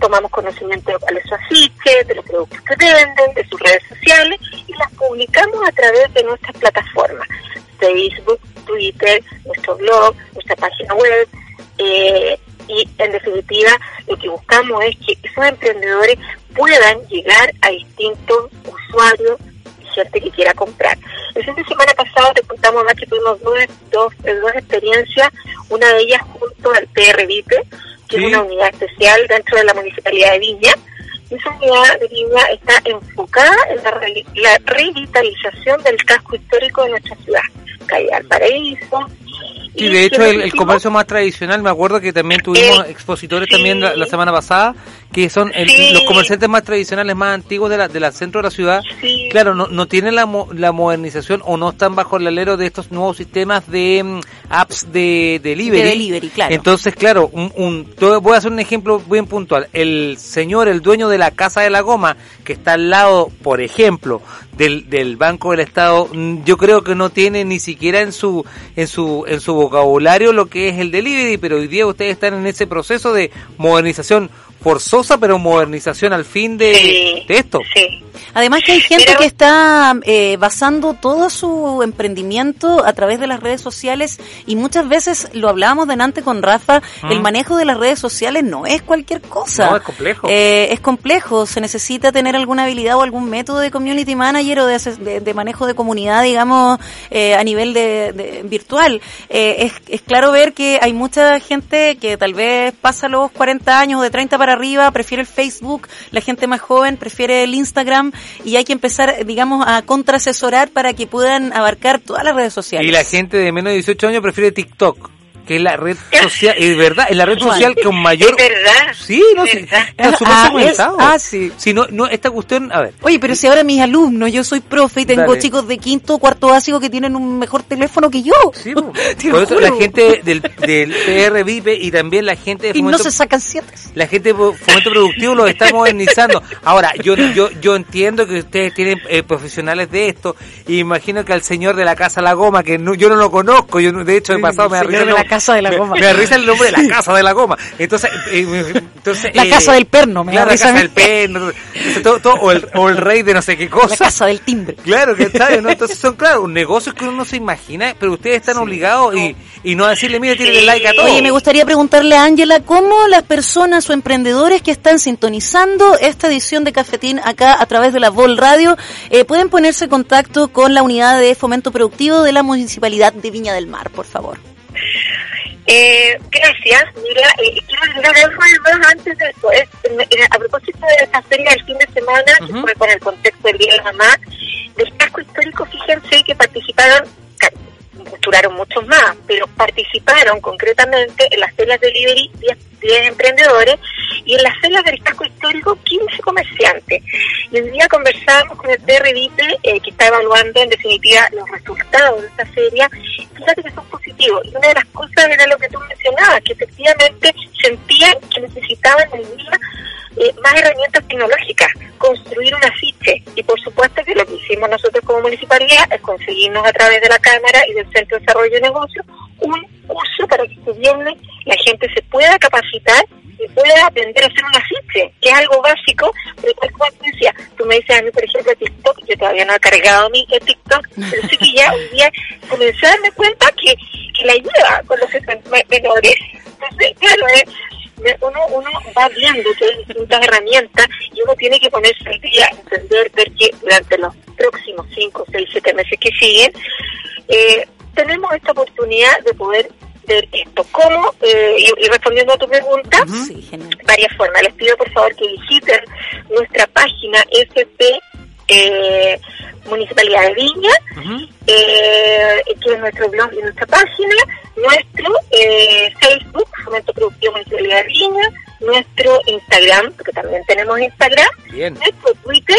tomamos conocimiento de cuáles son afiches, de los productos que venden, de sus redes sociales, y las publicamos a través de nuestras plataformas, Facebook, Twitter, nuestro blog, nuestra página web, y en definitiva lo que buscamos es que esos emprendedores puedan llegar a distintos usuarios, gente que quiera comprar. El fin de semana pasado te contamos más que tuvimos dos experiencias, una de ellas junto al PRVIPE, que sí, es una unidad especial dentro de la Municipalidad de Viña. Esa unidad de Viña está enfocada en la revitalización del casco histórico de nuestra ciudad, calle Valparaíso. Y de hecho el comercio más tradicional, me acuerdo que también tuvimos expositores, sí, también la semana pasada, que son sí, los comerciantes más tradicionales, más antiguos de la centro de la ciudad, sí, claro, no tienen la modernización o no están bajo el alero de estos nuevos sistemas de apps de delivery. De delivery, claro. Entonces, claro, voy a hacer un ejemplo bien puntual. El dueño de la Casa de la Goma, que está al lado, por ejemplo, del Banco del Estado, yo creo que no tiene ni siquiera en su vocabulario lo que es el delivery, pero hoy día ustedes están en ese proceso de modernización forzosa, pero modernización al fin de esto. Sí. Además que hay gente que está basando todo su emprendimiento a través de las redes sociales, y muchas veces, lo hablábamos delante con Rafa, el manejo de las redes sociales no es cualquier cosa. No, es complejo. Es complejo, se necesita tener alguna habilidad o algún método de community manager o de manejo de comunidad, digamos, a nivel de virtual. Es claro ver que hay mucha gente que tal vez pasa los 40 años o de 30 para arriba, prefiere el Facebook, la gente más joven prefiere el Instagram, y hay que empezar, digamos, a contraasesorar para que puedan abarcar todas las redes sociales. Y la gente de menos de 18 años prefiere TikTok, que es la red social, es verdad, es la red social con mayor... ¿Es verdad? Sí, no sé, está súper comentado. Sí. Si no, esta cuestión, a ver... Oye, pero si ahora mis alumnos, yo soy profe y tengo chicos de quinto o cuarto básico que tienen un mejor teléfono que yo. Sí, por eso la gente del PRVIPE y también la gente... Y no se sacan 7. La gente de Fomento Productivo los está modernizando. Ahora, yo entiendo que ustedes tienen profesionales de esto, y imagino que al señor de la Casa La Goma, que no, yo no lo conozco, yo de hecho he pasado, me arriesgo... Casa de la Goma. Me risa el nombre de la Casa de la Goma. Entonces la Casa del Perno, me claro, la Casa del Perno. Todo, o el rey de no sé qué cosa. La Casa del Timbre. Claro, que está, ¿no? Entonces son, claro, negocios que uno no se imagina, pero ustedes están obligados y no decirle, mire, tiene el like a todo. Oye, me gustaría preguntarle a Ángela, ¿cómo las personas o emprendedores que están sintonizando esta edición de Cafetín acá a través de la Vol.radio pueden ponerse en contacto con la unidad de fomento productivo de la Municipalidad de Viña del Mar, por favor? Gracias. Mira, quiero agregar algo más antes de esto. A propósito de la feria del fin de semana, que fue con el contexto del Día de la Mamá, del casco histórico, fíjense que postularon muchos más, pero participaron concretamente en las ferias de delivery 10 emprendedores, y en las ferias del casco histórico 15 comerciantes. Y hoy día conversábamos con el PRVIPE, que está evaluando en definitiva los resultados de esta feria. Fíjate que son positivos, y una de las cosas era lo que tú mencionabas, que efectivamente sentían que necesitaban el día más herramientas tecnológicas, construir un afiche, y por supuesto que lo que hicimos nosotros como municipalidad es conseguirnos a través de la Cámara y del Centro de Desarrollo de Negocios un curso para que la gente se pueda capacitar y pueda aprender a hacer un afiche, que es algo básico, pero tal cual decía, tú me dices a mí, por ejemplo, TikTok, yo todavía no he cargado mi TikTok, pero sí que ya hoy día comencé a darme cuenta que la lleva con los menores. Entonces, claro, uno va viendo que hay distintas herramientas y uno tiene que ponerse al día, entender, ver que durante los próximos 5, 6, 7 meses que siguen, tenemos esta oportunidad de poder ver esto. ¿Cómo? Y respondiendo a tu pregunta, varias formas. Les pido por favor que visiten nuestra página FP Municipalidad de Viña, que es nuestro blog y nuestra página, nuestro Facebook, Fomento Productivo Municipalidad de Viña, nuestro Instagram, porque también tenemos Instagram, nuestro Twitter,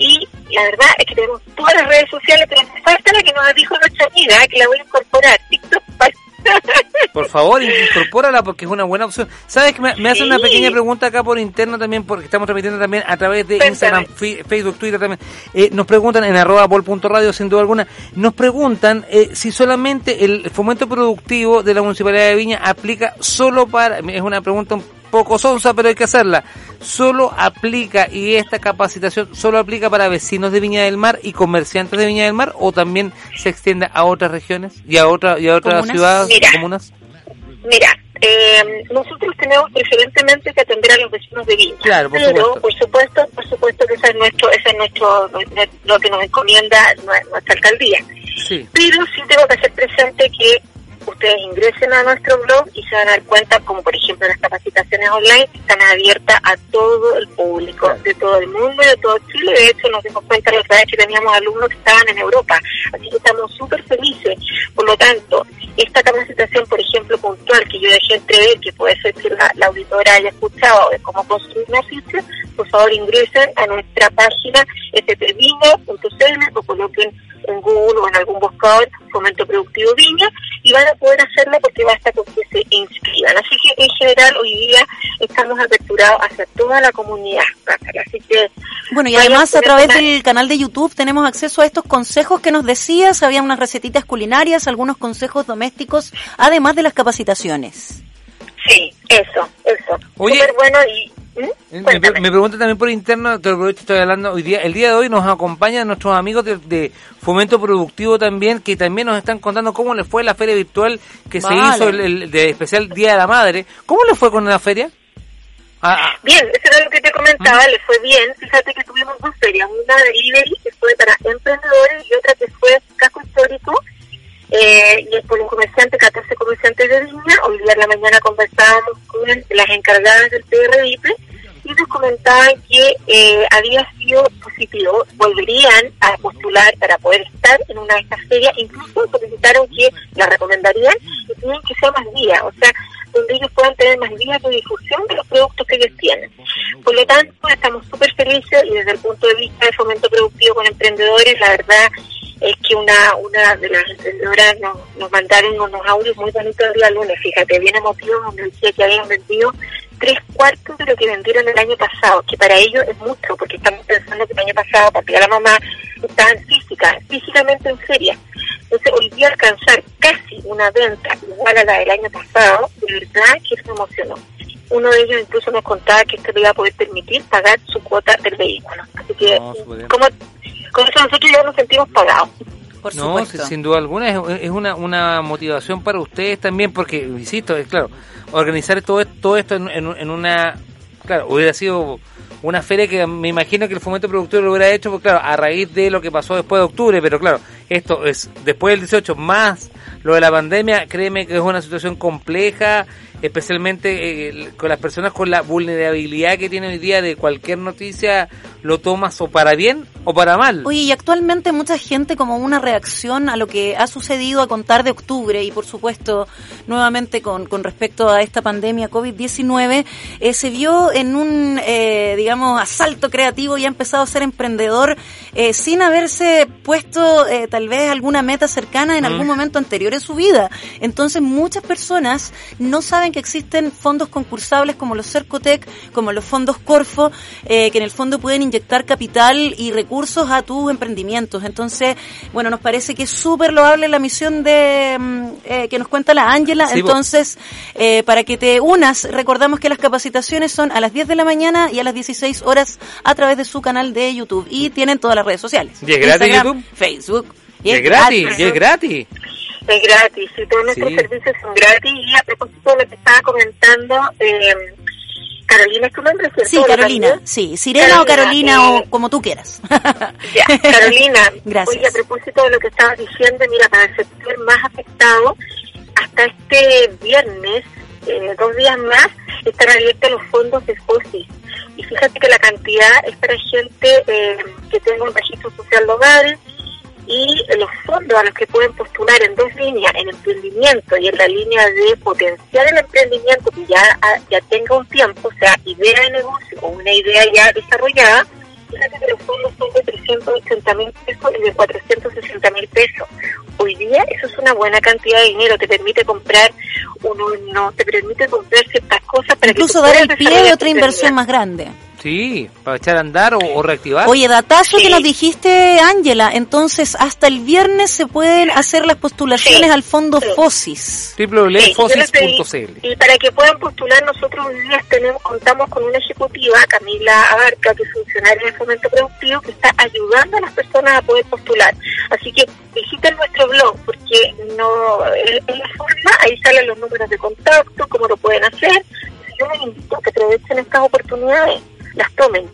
y la verdad es que tenemos todas las redes sociales, pero me falta la que nos dijo nuestra amiga, que la voy a incorporar, TikTok. Por favor, incorpórala porque es una buena opción. ¿Sabes que me hacen una pequeña pregunta acá por interno también, porque estamos transmitiendo también a través de Instagram, Facebook, Twitter también? Nos preguntan en @vol.radio, sin duda alguna, nos preguntan si solamente el fomento productivo de la Municipalidad de Viña aplica solo para... Es una pregunta un poco sonsa, pero hay que hacerla. Solo aplica, y esta capacitación solo aplica para vecinos de Viña del Mar y comerciantes de Viña del Mar, o también se extiende a otras regiones y a otras ciudades, comunas. Mira, nosotros tenemos preferentemente que atender a los vecinos de Viña, claro, por supuesto que ese es nuestro lo que nos encomienda nuestra alcaldía. Sí. Pero sí tengo que hacer presente que ustedes ingresen a nuestro blog y se van a dar cuenta, como por ejemplo las capacitaciones online, están abiertas a todo el público, de todo el mundo y de todo Chile. De hecho, nos dimos cuenta la otra vez que teníamos alumnos que estaban en Europa, así que estamos súper felices. Por lo tanto, esta capacitación, por ejemplo, puntual, que yo dejé entrever, que puede ser que la auditora haya escuchado de cómo construir una ficha, por favor ingresen a nuestra página fpviña.cl o coloquen en Google o en algún buscador Fomento Productivo Viña, y van a poder hacerla porque basta con que se inscriban. Así que en general hoy día estamos aperturados hacia toda la comunidad. Así que bueno, y además a través del canal de YouTube tenemos acceso a estos consejos que nos decías, había unas recetitas culinarias, algunos consejos domésticos, además de las capacitaciones. Sí, eso. Oye, súper bueno. Y me pregunta también por interno, te aprovecho, estoy hablando hoy día, el día de hoy nos acompañan nuestros amigos de Fomento Productivo también, que también nos están contando cómo les fue la feria virtual que se hizo el de especial Día de la Madre. ¿Cómo les fue con la feria? Bien, eso era lo que te comentaba, le fue bien. Fíjate que tuvimos dos ferias, una de delivery que fue para emprendedores y otra que fue Casco Histórico. Y por un comerciante, 14 comerciantes de Viña. Hoy día en la mañana conversábamos con las encargadas del PRVIPE y nos comentaban que había sido positivo, volverían a postular para poder estar en una de estas ferias, incluso solicitaron que la recomendarían y tienen que ser más días, o sea, donde ellos puedan tener más días de difusión de los productos que ellos tienen. Por lo tanto, estamos súper felices y desde el punto de vista de fomento productivo con emprendedores, la verdad es que una de las emprendedoras nos mandaron unos audios muy bonitos el día lunes, fíjate, bien emotivos, donde decía que habían vendido 3/4 de lo que vendieron el año pasado, que para ellos es mucho, porque estamos pensando que el año pasado, para pegar a la mamá, estaban físicamente en feria. Entonces, hoy día alcanzar casi una venta igual a la del año pasado, de verdad que se emocionó. Uno de ellos incluso nos contaba que esto le iba a poder permitir pagar su cuota del vehículo. Así que, con eso nosotros ya nos sentimos pagados. Por supuesto. Sin duda alguna, es una motivación para ustedes también, porque, insisto, es claro, organizar todo esto en una... Claro, hubiera sido una feria que me imagino que el Fomento Productivo lo hubiera hecho, porque claro, a raíz de lo que pasó después de octubre, pero claro, esto es después del 18, más lo de la pandemia, créeme que es una situación compleja, especialmente con las personas con la vulnerabilidad que tienen hoy día de cualquier noticia, lo tomas o para bien o para mal. Oye, y actualmente mucha gente como una reacción a lo que ha sucedido a contar de octubre y por supuesto nuevamente con respecto a esta pandemia COVID-19, se vio en un, digamos, asalto creativo y ha empezado a ser emprendedor sin haberse puesto tal vez alguna meta cercana en algún momento anterior en su vida. Entonces muchas personas no saben que existen fondos concursables como los Sercotec, como los fondos CORFO, que en el fondo pueden inyectar capital y recursos a tus emprendimientos. Entonces, bueno, nos parece que es súper loable la misión de que nos cuenta la Ángela. Sí, entonces, para que te unas, recordamos que las capacitaciones son a las 10 de la mañana y a las 16 horas a través de su canal de YouTube. Y tienen todas las redes sociales. ¿Y es gratis YouTube? Facebook. Y es gratis. Es gratis. Y todos nuestros servicios son gratis. Y a propósito de lo que estaba comentando... Carolina es tu nombre, ¿cierto? Sí, Carolina, sí, Sirena Carolina, o Carolina, o como tú quieras. Ya, Carolina, gracias. Oye, a propósito de lo que estabas diciendo, mira, para el sector más afectado, hasta este viernes, 2 días más, están abiertos los fondos de FOSI. Y fíjate que la cantidad es para gente que tenga un registro social de hogares, y los fondos a los que pueden postular en 2 líneas, en emprendimiento y en la línea de potenciar el emprendimiento que ya tenga un tiempo, o sea, idea de negocio o una idea ya desarrollada, fíjate que los fondos son de 380.000 pesos y de 460.000 pesos. Hoy día eso es una buena cantidad de dinero, te permite comprar un horno, te permite comprar ciertas cosas para incluso que dar el pie de otra inversión más grande. Sí, para echar a andar o reactivar. Oye, datazo que nos dijiste, Ángela. Entonces, hasta el viernes se pueden hacer las postulaciones al fondo FOSIS. www.fosis.cl. Y para que puedan postular, nosotros hoy día contamos con una ejecutiva, Camila Abarca, que es funcionaria de Fomento Productivo, que está ayudando a las personas a poder postular. Así que visiten nuestro blog, porque en la forma, ahí salen los números de contacto, cómo lo pueden hacer. Yo les invito a que aprovechen estas oportunidades. Las tomen.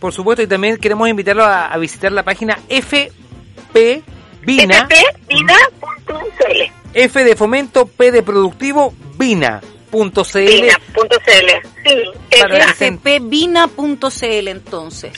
Por supuesto, y también queremos invitarlos a visitar la página FPVina. FPVina.cl. F de Fomento, P de Productivo, Vina.cl. Sí, FPVina.cl entonces.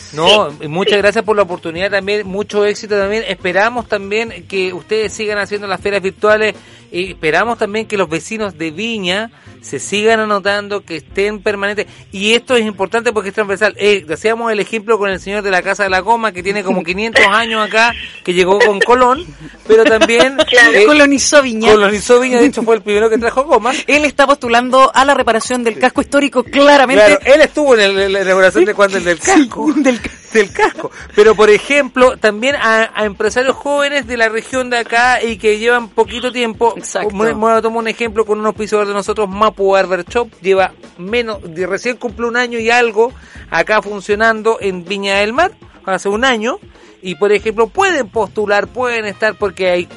Muchas gracias por la oportunidad también, mucho éxito también. Esperamos también que ustedes sigan haciendo las ferias virtuales y esperamos también que los vecinos de Viña se sigan anotando, que estén permanentes. Y esto es importante porque es transversal. Hacíamos el ejemplo con el señor de la Casa de la Goma, que tiene como 500 años acá, que llegó con Colón, pero también colonizó Viña. Colonizó Viña, de hecho fue el primero que trajo goma. Él está postulando a la reparación del casco histórico, claramente. Claro, él estuvo en la elaboración de cuando el del casco. Sí, del casco. Pero, por ejemplo, también a empresarios jóvenes de la región de acá y que llevan poquito tiempo. Exacto. Bueno, tomo un ejemplo con un auspiciador de nosotros, Mapu Barber Shop, lleva menos, recién cumplió un año y algo acá funcionando en Viña del Mar, hace un año, y por ejemplo pueden postular, pueden estar, porque hay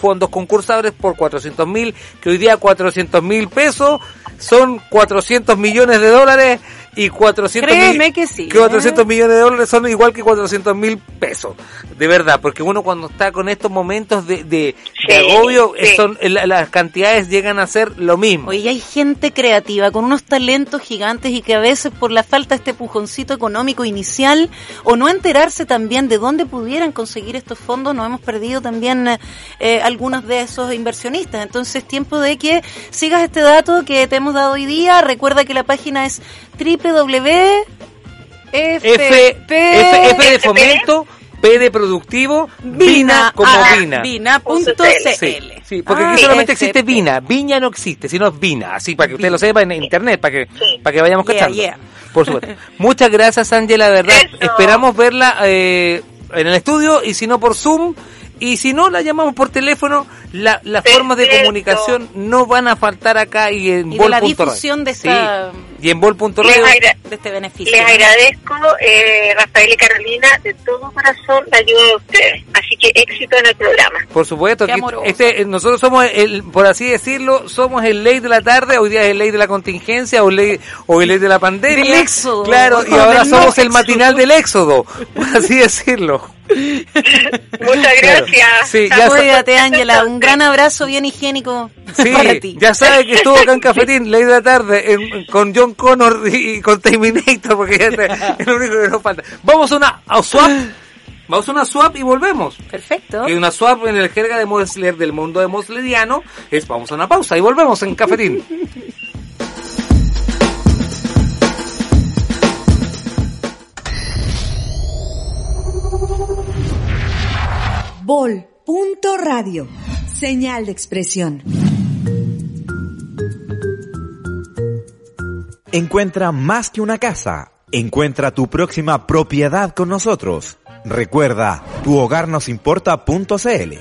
fondos concursables por 400.000, que hoy día 400.000 pesos son 400 millones de dólares, y 400 créeme que sí, que 400 millones de dólares son igual que 400.000 pesos, de verdad, porque uno cuando está con estos momentos de agobio, sí, son las cantidades llegan a ser lo mismo. Oye, hay gente creativa con unos talentos gigantes y que a veces por la falta de este pujoncito económico inicial o no enterarse también de dónde pudieran conseguir estos fondos, nos hemos perdido también algunos de esos inversionistas. Entonces, tiempo de que sigas este dato que te hemos dado hoy día. Recuerda que la página es www.fp de fomento, P de productivo, Vina, como Vina. Vina.cl. Sí, porque aquí solamente existe Vina. Viña no existe, sino Vina. Así para que usted lo sepa en internet, para que vayamos cachando. Por supuesto. Muchas gracias, Ángela, de verdad. Eso. Esperamos verla en el estudio, y si no por Zoom, y si no la llamamos por teléfono. Las formas de comunicación no van a faltar acá, y en Vol.radio. Y de la difusión de esta... Sí. Y en Vol.radio de este beneficio. Les agradezco, Rafael y Carolina, de todo corazón la ayuda de ustedes. Así que éxito en el programa. Por supuesto. Aquí, nosotros somos, por así decirlo, somos el ley de la tarde. Hoy día es el ley de la contingencia o el ley de la pandemia. Del éxodo. Claro, y ahora somos el matinal del éxodo, por así decirlo. Muchas gracias. Sí, cuídate, Ángela. Un gran abrazo bien higiénico, sí, para ti. Ya sabes que estuvo acá en Cafetín, ley de la tarde, con John Connor y con Terminator, porque es lo único que nos falta. Vamos a una swap. Vamos a una swap y volvemos. Perfecto. Y una swap en el jerga de Mosler, del mundo de mosleriano, es vamos a una pausa y volvemos en Cafetín. Vol.radio. Señal de expresión. Encuentra más que una casa. Encuentra tu próxima propiedad con nosotros. Recuerda, tuhogarnosimporta.cl.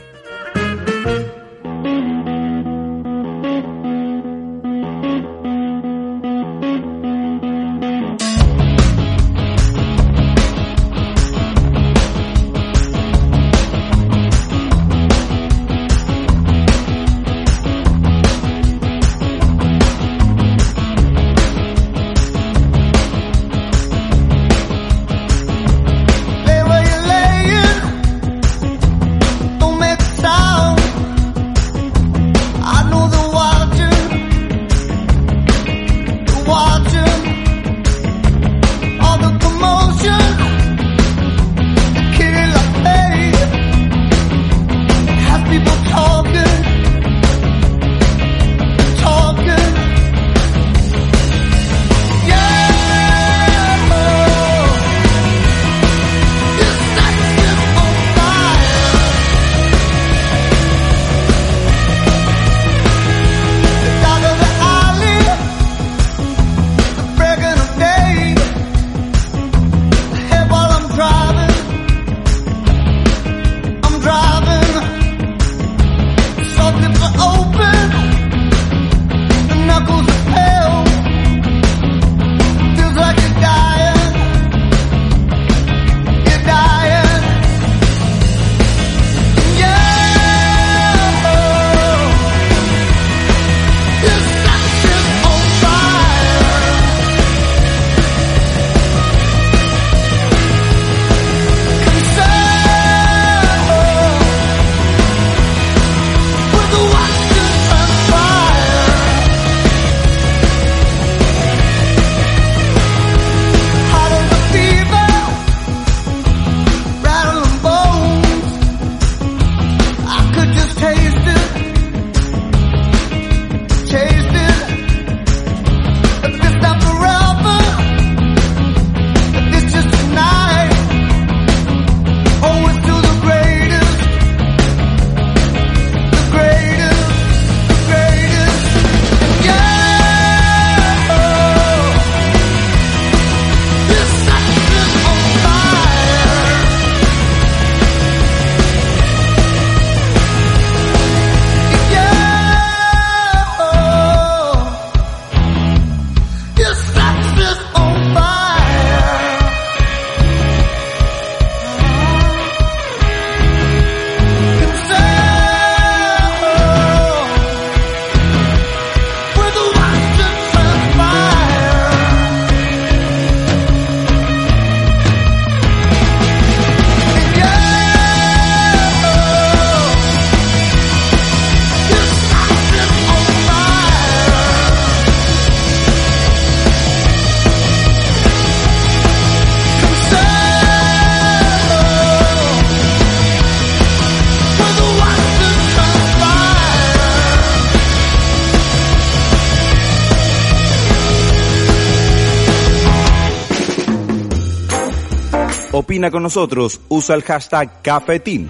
Opina con nosotros, usa el hashtag Cafetín.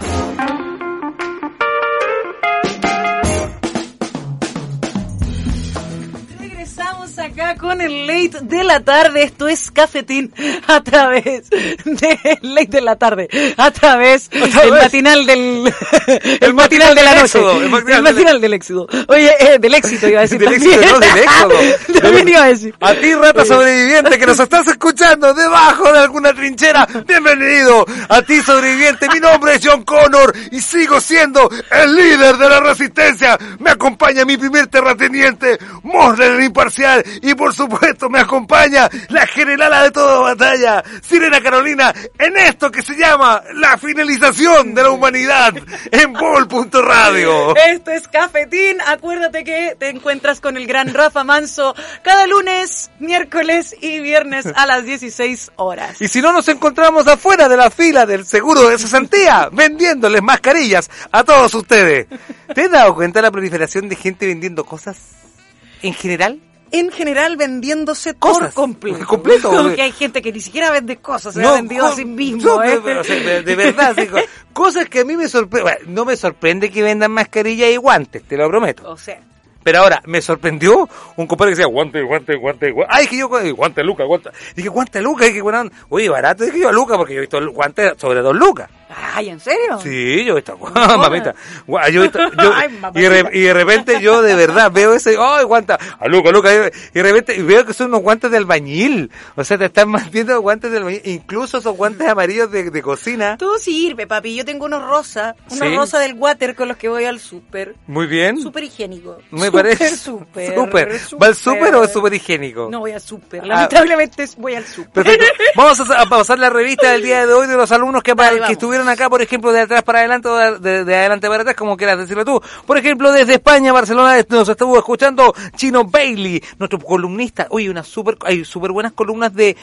Acá con el late de la tarde, esto es Cafetín a través de late de la tarde, a través del matinal del el matinal de la noche, el matinal del éxito. Oye, del éxito iba a decir, del éxito, no del éxodo. También iba a decir. A ti, rata sobreviviente que nos estás escuchando debajo de alguna trinchera, bienvenido. A ti, sobreviviente, mi nombre es John Connor y sigo siendo el líder de la resistencia. Me acompaña mi primer terrateniente, Mosley el imparcial. Y por supuesto me acompaña la generala de toda batalla, Sirena Carolina, en esto que se llama la finalización de la humanidad en Vol.radio. Esto es Cafetín. Acuérdate que te encuentras con el gran Rafa Manso cada lunes, miércoles y viernes a las 16 horas. Y si no, nos encontramos afuera de la fila del seguro de cesantía, vendiéndoles mascarillas a todos ustedes. ¿Te has dado cuenta de la proliferación de gente vendiendo cosas en general? En general, vendiéndose cosas por completo. Porque hay gente que ni siquiera vende cosas, se ha vendido a sí mismo. De verdad, cosas que a mí me sorprende. Bueno, no me sorprende que vendan mascarillas y guantes, te lo prometo. O sea. Pero ahora, me sorprendió un compadre que decía, guante. Ay, que yo, guante, Luca. Dije, guante, Luca. Dije, bueno, oye, barato. Dije yo, Luca, porque yo he visto el guante sobre 2 lucas. Ay, ¿en serio? Sí, yo he visto, mamita. Y de repente yo de verdad veo ese, ay, guanta, a Luca. Y de repente veo que son unos guantes de albañil. O sea, te están vendiendo guantes de albañil. Incluso esos guantes amarillos de cocina. Todo sirve, papi. Yo tengo unos rosa del water con los que voy al súper. Muy bien. Súper higiénico. Súper. ¿Va al súper o es súper higiénico? No, voy al súper. Lamentablemente voy al súper. Perfecto. Vamos a pasar la revista del día de hoy de los alumnos que estuvieron acá, por ejemplo, de atrás para adelante o de adelante para atrás, como quieras decirlo tú. Por ejemplo, desde España, Barcelona, nos estuvo escuchando Chino Bailey, nuestro columnista. Oye, hay súper buenas columnas de...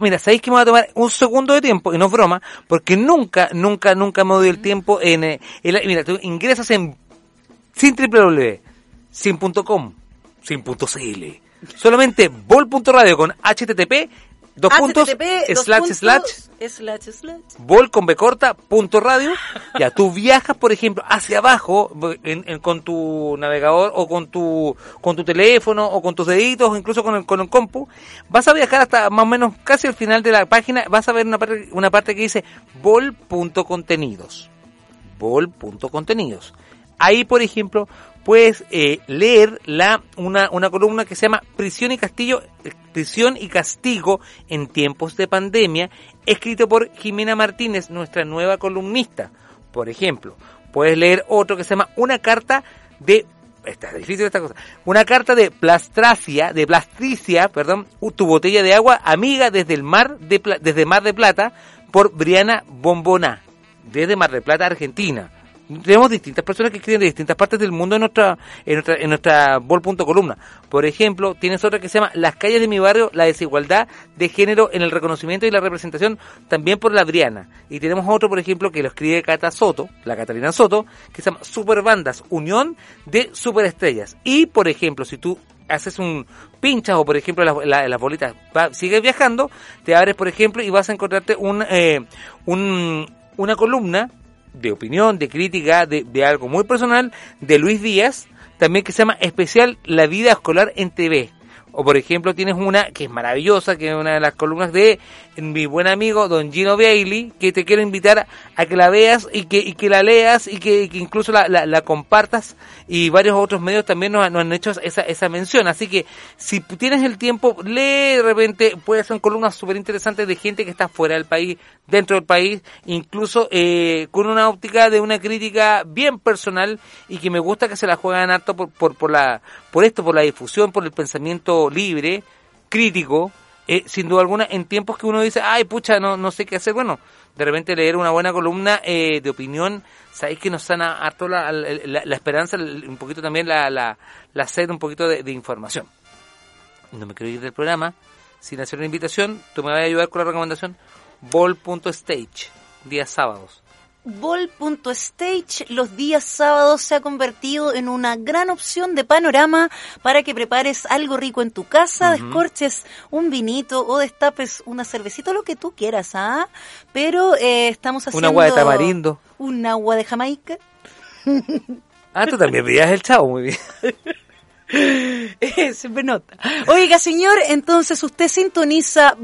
Mira, ¿sabéis que me voy a tomar un segundo de tiempo? Y no es broma, porque nunca me doy el tiempo mira, tú ingresas en sin.com, sin.cl, solamente vol.radio con http://. Vol con B corta, .radio. Ya, tú viajas, por ejemplo, hacia abajo con tu navegador o con tu teléfono o con tus deditos o incluso con el compu. Vas a viajar hasta más o menos casi al final de la página. Vas a ver una parte que dice vol.contenidos. Vol.contenidos. Ahí, por ejemplo, puedes leer una columna que se llama Prisión y Castigo en tiempos de pandemia, escrito por Jimena Martínez, nuestra nueva columnista. Por ejemplo, puedes leer otro que se llama Una carta de Plasticia, tu botella de agua, amiga desde Mar del Plata, por Briana Bomboná, desde Mar del Plata, Argentina. Tenemos distintas personas que escriben de distintas partes del mundo en nuestra Vol.radio columna. Por ejemplo, tienes otra que se llama Las calles de mi barrio, la desigualdad de género en el reconocimiento y la representación, también por la Briana. Y tenemos otro, por ejemplo, que lo escribe Catalina Soto, que se llama Superbandas, unión de superestrellas. Y, por ejemplo, si tú haces un pinchas o, por ejemplo, las bolitas, sigues viajando, te abres, por ejemplo, y vas a encontrarte una columna de opinión, de crítica, de algo muy personal, de Luis Díaz, también que se llama Especial La Vida Escolar en TV. O, por ejemplo, tienes una que es maravillosa, que es una de las columnas de mi buen amigo Don Gino Bailey, que te quiero invitar a que la veas y que la leas y que incluso la compartas, y varios otros medios también nos han hecho esa mención. Así que si tienes el tiempo, lee de repente, puedes hacer columnas súper interesantes de gente que está fuera del país, dentro del país, incluso con una óptica de una crítica bien personal, y que me gusta que se la juegan harto por la difusión, por el pensamiento libre, crítico, sin duda alguna, en tiempos que uno dice, ay, pucha, no sé qué hacer. Bueno, de repente leer una buena columna de opinión, sabéis que nos sana harto la esperanza, un poquito también la sed, un poquito de información. No me quiero ir del programa sin hacer una invitación. Tú me vas a ayudar con la recomendación. Vol.stage, días sábados, Vol.stage los días sábados se ha convertido en una gran opción de panorama para que prepares algo rico en tu casa, descorches un vinito o destapes una cervecita, lo que tú quieras, ¿ah? Pero estamos haciendo... Un agua de tamarindo. Un agua de Jamaica. Ah, tú también pedías el chavo, muy bien. Siempre nota. Oiga, señor, entonces usted sintoniza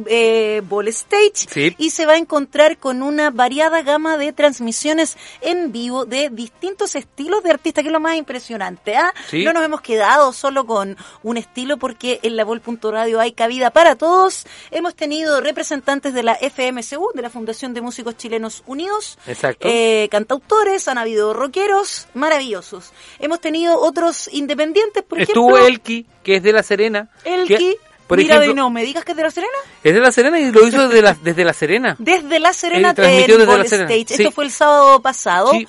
Vol Stage y se va a encontrar con una variada gama de transmisiones en vivo de distintos estilos de artistas, que es lo más impresionante, ¿ah? Sí. No nos hemos quedado solo con un estilo, porque en la Vol.radio hay cabida para todos. Hemos tenido representantes de la FMCU, de la Fundación de Músicos Chilenos Unidos. Exacto. Cantautores, han habido rockeros maravillosos. Hemos tenido otros independientes, por ejemplo. Tuvo Elki, que es de La Serena. Elki, por mira, ejemplo, no, ¿me digas que es de La Serena? Es de La Serena y lo hizo desde La Serena. Desde La Serena transmitió desde La Serena. Stage. Sí. Esto fue el sábado pasado. Sí.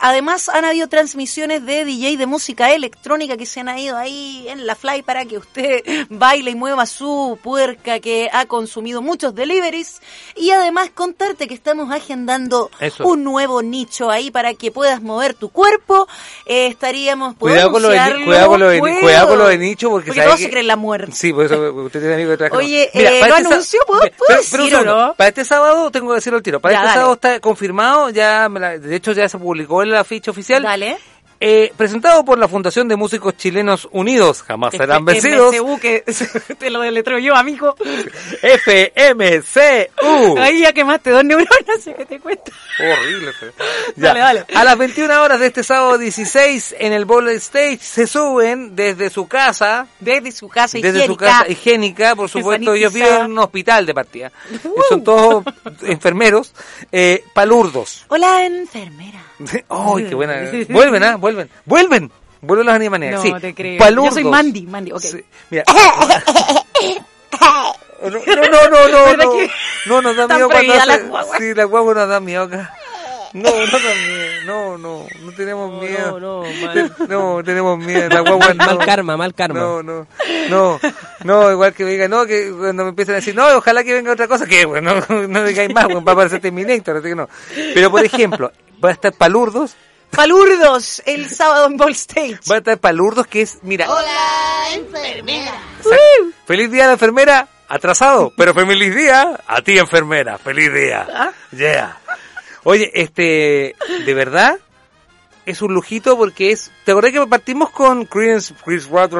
Además han habido transmisiones de DJ de música electrónica que se han ido ahí en la fly para que usted baile y mueva su puerca, que ha consumido muchos deliveries, y además contarte que estamos agendando un nuevo nicho ahí para que puedas mover tu cuerpo. Estaríamos... Cuidado con lo de nicho, porque todos se creen la muerte. Sí, por eso usted tiene amigos que trabajan. Oye, mira, ¿lo anunció? ¿Puedo decirlo o no? Para este sábado, tengo que decirlo al tiro, para este sábado está confirmado, de hecho ya se publicó el afiche oficial. Dale. Presentado por la Fundación de Músicos Chilenos Unidos, jamás serán vencidos. FMCU, que te lo deletreo yo, amigo. FMCU. Ahí ya quemaste 2 neuronas, así que te cuento. Horrible. Dale. A las 21 horas de este sábado 16, en el Vol Stage, se suben desde su casa higiénica, por supuesto. Yo vivo en un hospital de partida. Son todos enfermeros. Palurdos. Hola, enfermera. Oh, qué buena. Vuelven los Animaniacs. No, sí. Te creo. Palurdos. Yo soy Mandy, okay. Sí. Mira. No nos da miedo cuando sí, la guagua nos da miedo acá. No tenemos miedo. No tenemos miedo. La guagua no. Mal karma. No, igual que me digan, no, que cuando me empiezan a decir, no, ojalá que venga otra cosa, que bueno, no digáis más, bueno, va a parecer Terminator, así que no. Pero por ejemplo, va a estar Palurdos el sábado en Vol Stage. Va a estar Palurdos, que es, mira. Hola, enfermera. Feliz día a la enfermera, atrasado, pero feliz día a ti, enfermera, feliz día. ¿Ah? Yeah. Oye, de verdad, es un lujito, porque es, ¿te acordás que partimos con Creedence Clearwater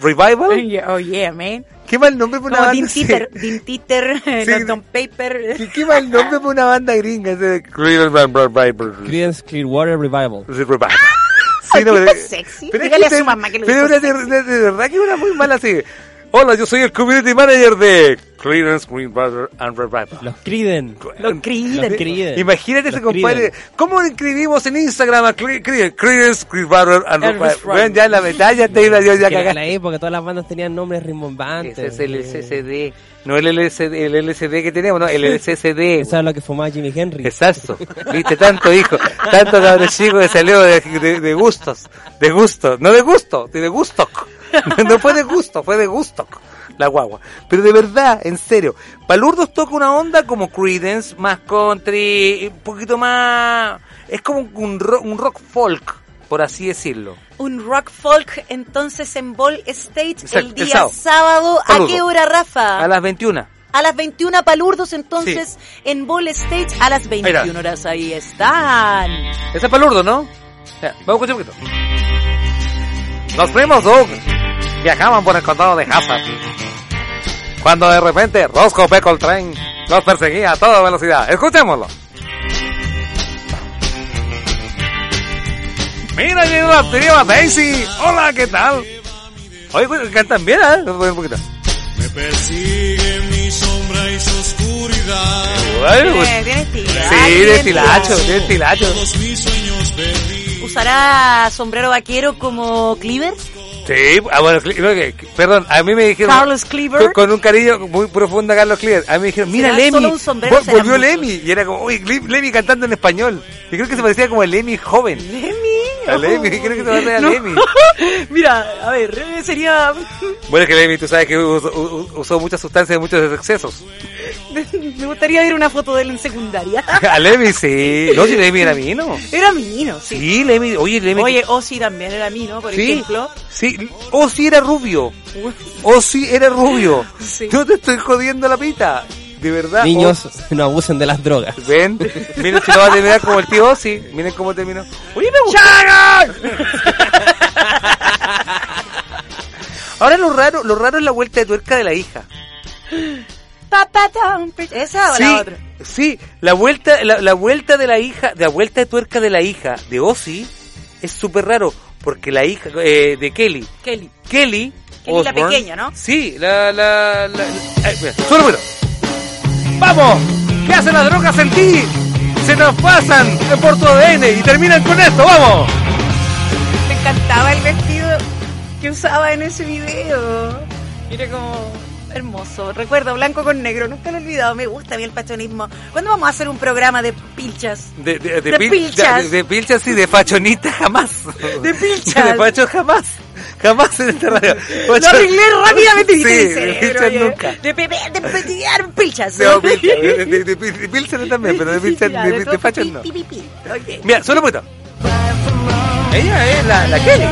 Revival? Oh yeah, man. Qué mal nombre para una banda. Din Titer, Norton Paper. Qué mal nombre para una banda gringa. Creedence Clearwater Revival. Sí, no, pero sexy. Dígale a su mamá que lo hizo. Pero de verdad que una muy mala sigue. Hola, yo soy el community manager de Creedence Clearwater Revival. Los Creedence. Imagínate ese compadre. ¿Cómo inscribimos en Instagram a Creedence Clearwater Revival? Bueno, ya en la medalla te iba yo ya cagada. En la época todas las bandas tenían nombres rimbombantes. Ese es el LCD. No el LCD, el LCD que tenemos, no, el LCD. Eso es lo que fumaba Jimi Henry. Exacto. Viste, tanto hijo, tanto cabrón chico que salió de gustos. De gusto. No de gusto, de gusto. No fue de gusto, fue de gusto la guagua. Pero de verdad, en serio, Palurdos toca una onda como Creedence, más country, un poquito más... Es como un rock folk, por así decirlo. Un rock folk, entonces, en Vol Stage. Exacto, el día sábado. ¿A qué hora, Rafa? A las 21. A las 21, Palurdos, entonces, en Vol Stage, a las 21 horas. Ahí están. Ese es Palurdo, ¿no? Vamos a escuchar un poquito. Nos vemos, Doug. Viajaban por el condado de Hazard cuando de repente Roscoe ve el tren, los perseguía a toda velocidad. Escuchémoslo. Mira, llegó la prima Daisy. Hola, ¿qué tal? Oye, cantan bien, ¿eh? Un poquito. Me persigue mi sombra y su oscuridad. Tiene estilacho. ¿Usará sombrero vaquero como Cleaver? Sí, bueno, perdón, a mí me dijeron... Carlos Cleaver. Con un cariño muy profundo a Carlos Cleaver. A mí me dijeron, mira, Lemmy, volvió Lemmy. Y era como, uy, Lemmy cantando en español. Yo creo que se parecía como el Lemmy joven. ¿Lemmy? ¿A Lemmy? ¿Qué crees que te va a traer a Lemmy? Mira, a ver, sería... Bueno, es que Lemmy, tú sabes que usó muchas sustancias y muchos excesos. Me gustaría ver una foto de él en secundaria. A Lemmy, sí. No, si Lemmy era mino. Era mino, sí. Sí, Lemmy. Oye, Lemmy... Oye, Ozzy también era mino, por ejemplo. Sí, Ozzy era rubio. Ozzy era rubio. Sí. Yo te estoy jodiendo la pita. De verdad. Niños, no abusen de las drogas. Ven, miren si no va a terminar como el tío Ozzy. Miren cómo terminó. Oye, me gusta. Ahora lo raro es la vuelta de tuerca de la hija. ¿Esa o la otra? Sí, la vuelta de la hija, la vuelta de tuerca de la hija de Ozzy es súper raro porque la hija de Kelly Osborne, la pequeña, ¿no? Sí, mira, solo bueno. ¡Vamos! ¿Qué hacen las drogas en ti? Se nos pasan por tu ADN y terminan con esto, ¡vamos! Me encantaba el vestido que usaba en ese video. Mira como hermoso. Recuerdo, blanco con negro, nunca lo he olvidado. Me gusta bien el pachonismo. ¿Cuándo vamos a hacer un programa de pilchas? De pilchas. De pilchas y de pachonitas jamás. De pilchas. De pachos jamás. Jamás en esta radio. Lo arreglé rápidamente. Sí, de nunca. De pilchas. No, de pilchas también, pero de pilchas de fachas no. Okay. Mira, solo por esto. Ella es la Kelly.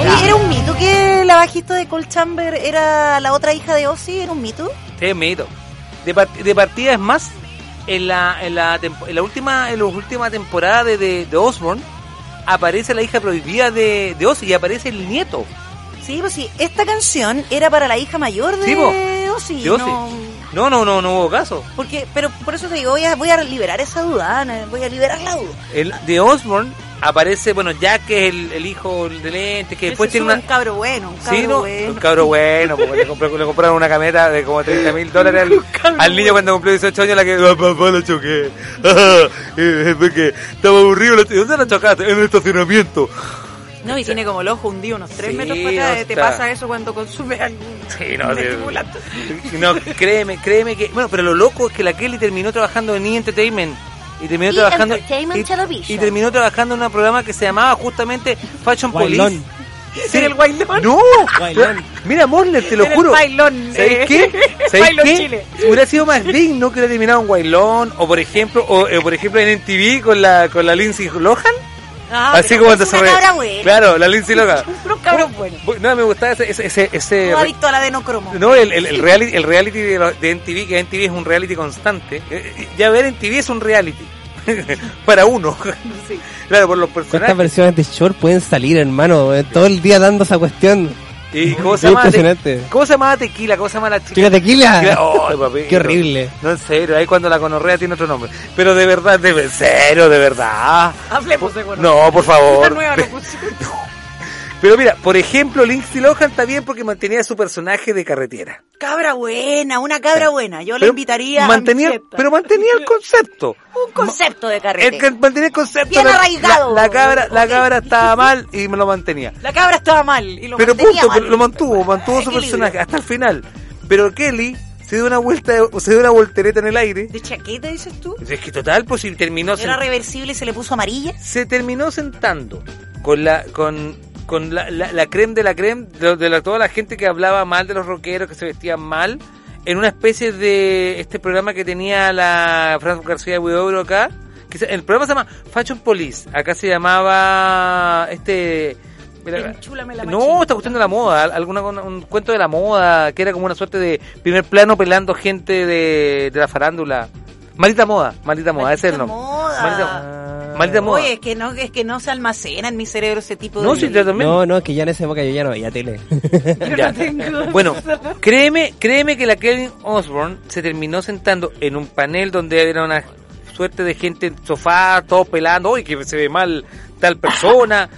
Oye, ¿era un mito que la bajista de Cold Chamber era la otra hija de Ozzy? ¿Era un mito? Sí, es mito. De partida, es más, en la última temporada de Osborne, aparece la hija prohibida de Ozzy y aparece el nieto. Sí, pues sí, esta canción era para la hija mayor de Ozzy. No hubo caso. Porque, pero por eso te digo, voy a liberar esa duda, voy a liberar la duda. El de Osborne aparece, bueno, Jack, que es el hijo de lente, que después tiene un cabro bueno. Un cabro bueno, porque le compraron una camioneta de como $30,000 al niño cuando cumplió 18 años, la que papá lo choqué. Porque estaba aburrido. ¿Dónde lo chocaste? En el estacionamiento. No, y tiene como el ojo hundido unos 3 metros para acá. Te pasa eso cuando consumes algún estimulante. No, créeme que... Bueno, pero lo loco es que la Kelly terminó trabajando en E! Entertainment. Y terminó trabajando en un programa que se llamaba justamente Fashion Police. ¿Sí? ¿Era el Wailón? ¡No! Wailón. Mira, Moller, te lo juro. El Wailón. ¿Sabes qué? Chile. Hubiera sido más digno que hubiera terminado en Wailón o por ejemplo en MTV con la Lindsay Lohan. Ah, así como te sonríe. Claro, la Lindsay Lohan. Un cabrón bueno. No, me gustaba ese no, adicto a la adenocromo. No, el reality de MTV, que MTV es un reality constante. Ya ver MTV es un reality. Para uno. Sí. Claro, por los personajes. Estas versiones de short pueden salir, hermano, todo el día dando esa cuestión. ¿Y cómo se llama? ¿Cómo se llama Tequila? ¿Cómo se llama la chica? ¿Tequila? ¡Ay, papi! ¡Qué horrible! No, en serio, ahí cuando la gonorrea tiene otro nombre. Pero de verdad. Hablemos de gonorrea. No, por favor. Una nueva locución. Pero mira, por ejemplo, Lindsay Lohan está bien porque mantenía su personaje de carretera. Cabra buena, una cabra buena. Yo la invitaría a mi Pero mantenía el concepto. Un concepto de carretera. Mantenía el concepto. Bien arraigado. La cabra estaba mal y me lo mantenía. La cabra estaba mal y lo pero mantenía punto, mal. Pero lo mantuvo su personaje hasta el final. Pero Kelly... Se dio una voltereta en el aire. ¿De chaqueta dices tú? Es que total, pues si terminó... ¿Era reversible y se le puso amarilla? Se terminó sentando con la creme de la creme de toda la gente que hablaba mal de los rockeros, que se vestían mal, en una especie de este programa que tenía la Franz García Huidobro acá. El programa se llama Fashion Police. Acá se llamaba... No, está gustando la moda, un cuento de la moda, que era como una suerte de primer plano pelando gente de la farándula. Maldita moda, ese es el nombre. Maldita moda. Oye, es que no se almacena en mi cerebro ese tipo de... No, es que ya en esa época yo ya no veía tele. No tengo. Bueno, créeme que la Kelly Osborne se terminó sentando en un panel donde era una suerte de gente en sofá, todos pelando, oye, que se ve mal tal persona...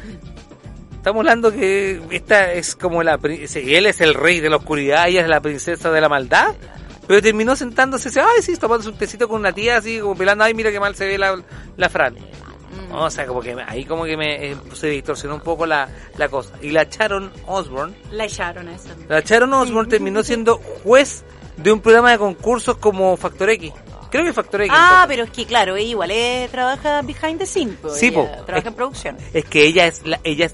Estamos hablando que esta es como él es el rey de la oscuridad, ella es la princesa de la maldad, pero terminó sentándose, ay sí, tomándose un tecito con una tía así, como pelando, ay mira qué mal se ve la Fran. O sea, como que ahí como que se distorsionó un poco la cosa. Y la Sharon Osbourne. La Sharon Osbourne terminó siendo juez de un programa de concursos como Factor X. Creo que Factor X. Ah, pero es que claro, ella igual trabaja behind the scenes. Sí, trabaja en producción. Es que ella es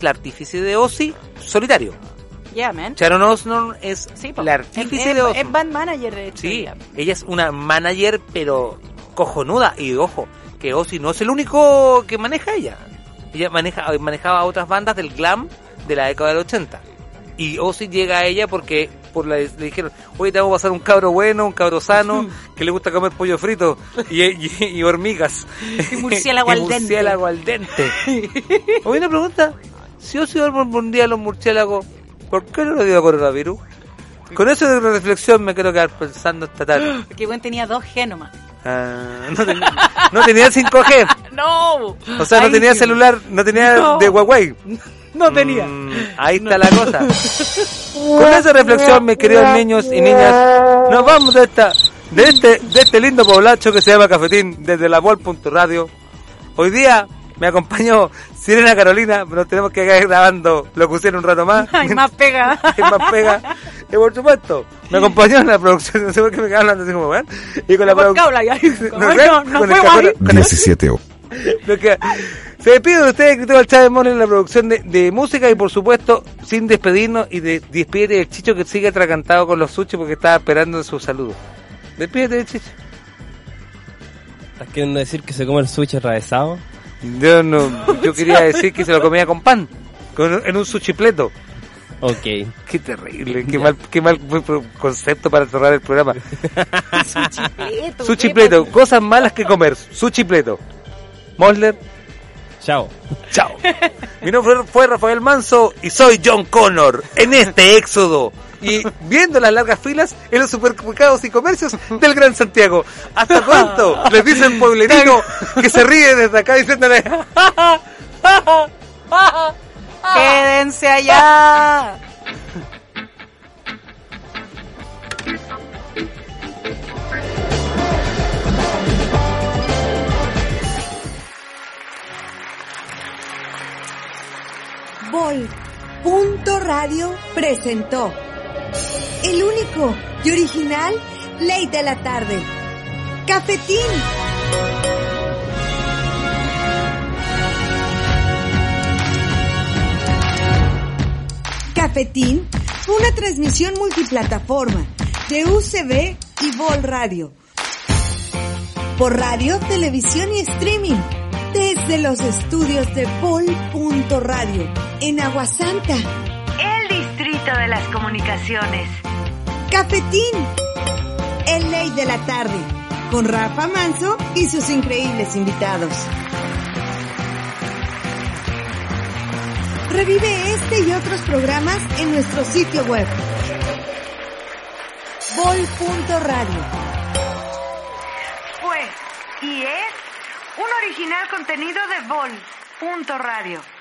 la artífice de Ozzy solitario. Yeah, man. Sharon Osbourne es la artífice de Ozzy. Es band manager de hecho. Sí, ella es una manager pero cojonuda. Y ojo, que Ozzy no es el único que maneja ella. Ella manejaba otras bandas del glam de la década del 80. Y Ozzy llega a ella porque le dijeron, oye, te vamos a pasar un cabro bueno, un cabro sano, que le gusta comer pollo frito y hormigas. Y murciélago al dente. Murciélago al dente. Oye, una pregunta. Si Ozzy respondía a los murciélagos, ¿por qué no le dio coronavirus? Con eso de reflexión me quiero quedar pensando esta tarde. Porque bueno, tenía 2G nomás. No tenía 5G. No. O sea, no tenía celular, no tenía de Huawei. No tenía. Ahí está la cosa. Con esa reflexión, mis queridos niños y niñas, nos vamos de este lindo poblacho que se llama Cafetín, desde la Vol.radio. Hoy día me acompañó Sirena Carolina, pero nos tenemos que quedar grabando locución un rato más. Hay más pega. Hay más pega. Y por supuesto, me acompañó en la producción, no sé por qué me quedaba hablando así como, ¿verdad? Y con la producción. Se despide de ustedes, Cristóbal Chávez Moller, en la producción de música, y por supuesto, sin despedirnos, y despídete del Chicho, que sigue atracantado con los sushi porque estaba esperando su saludo. Despídete del Chicho. ¿Estás queriendo decir que se come el sushi atravesado? Yo no, yo quería decir que se lo comía con pan, en un suchipleto. Ok. Qué terrible, qué mal concepto para cerrar el programa. Suchipleto, cosas malas que comer, suchipleto. Mosler, chao. Mi nombre fue Rafael Manso y soy John Connor en este éxodo y viendo las largas filas en los supermercados y comercios del Gran Santiago. ¿Hasta cuánto? Les dice el pueblerino que se ríe desde acá diciéndole quédense allá. Vol.radio presentó el único y original Ley de la Tarde, Cafetín. Cafetín fue una transmisión multiplataforma de UCB y Vol.radio, por radio, televisión y streaming, desde los estudios de Vol.radio en Aguasanta, el Distrito de las Comunicaciones. Cafetín, el Ley de la Tarde, con Rafa Manso y sus increíbles invitados. Revive este y otros programas en nuestro sitio web Vol.radio. Fue y es un original contenido de Vol.radio.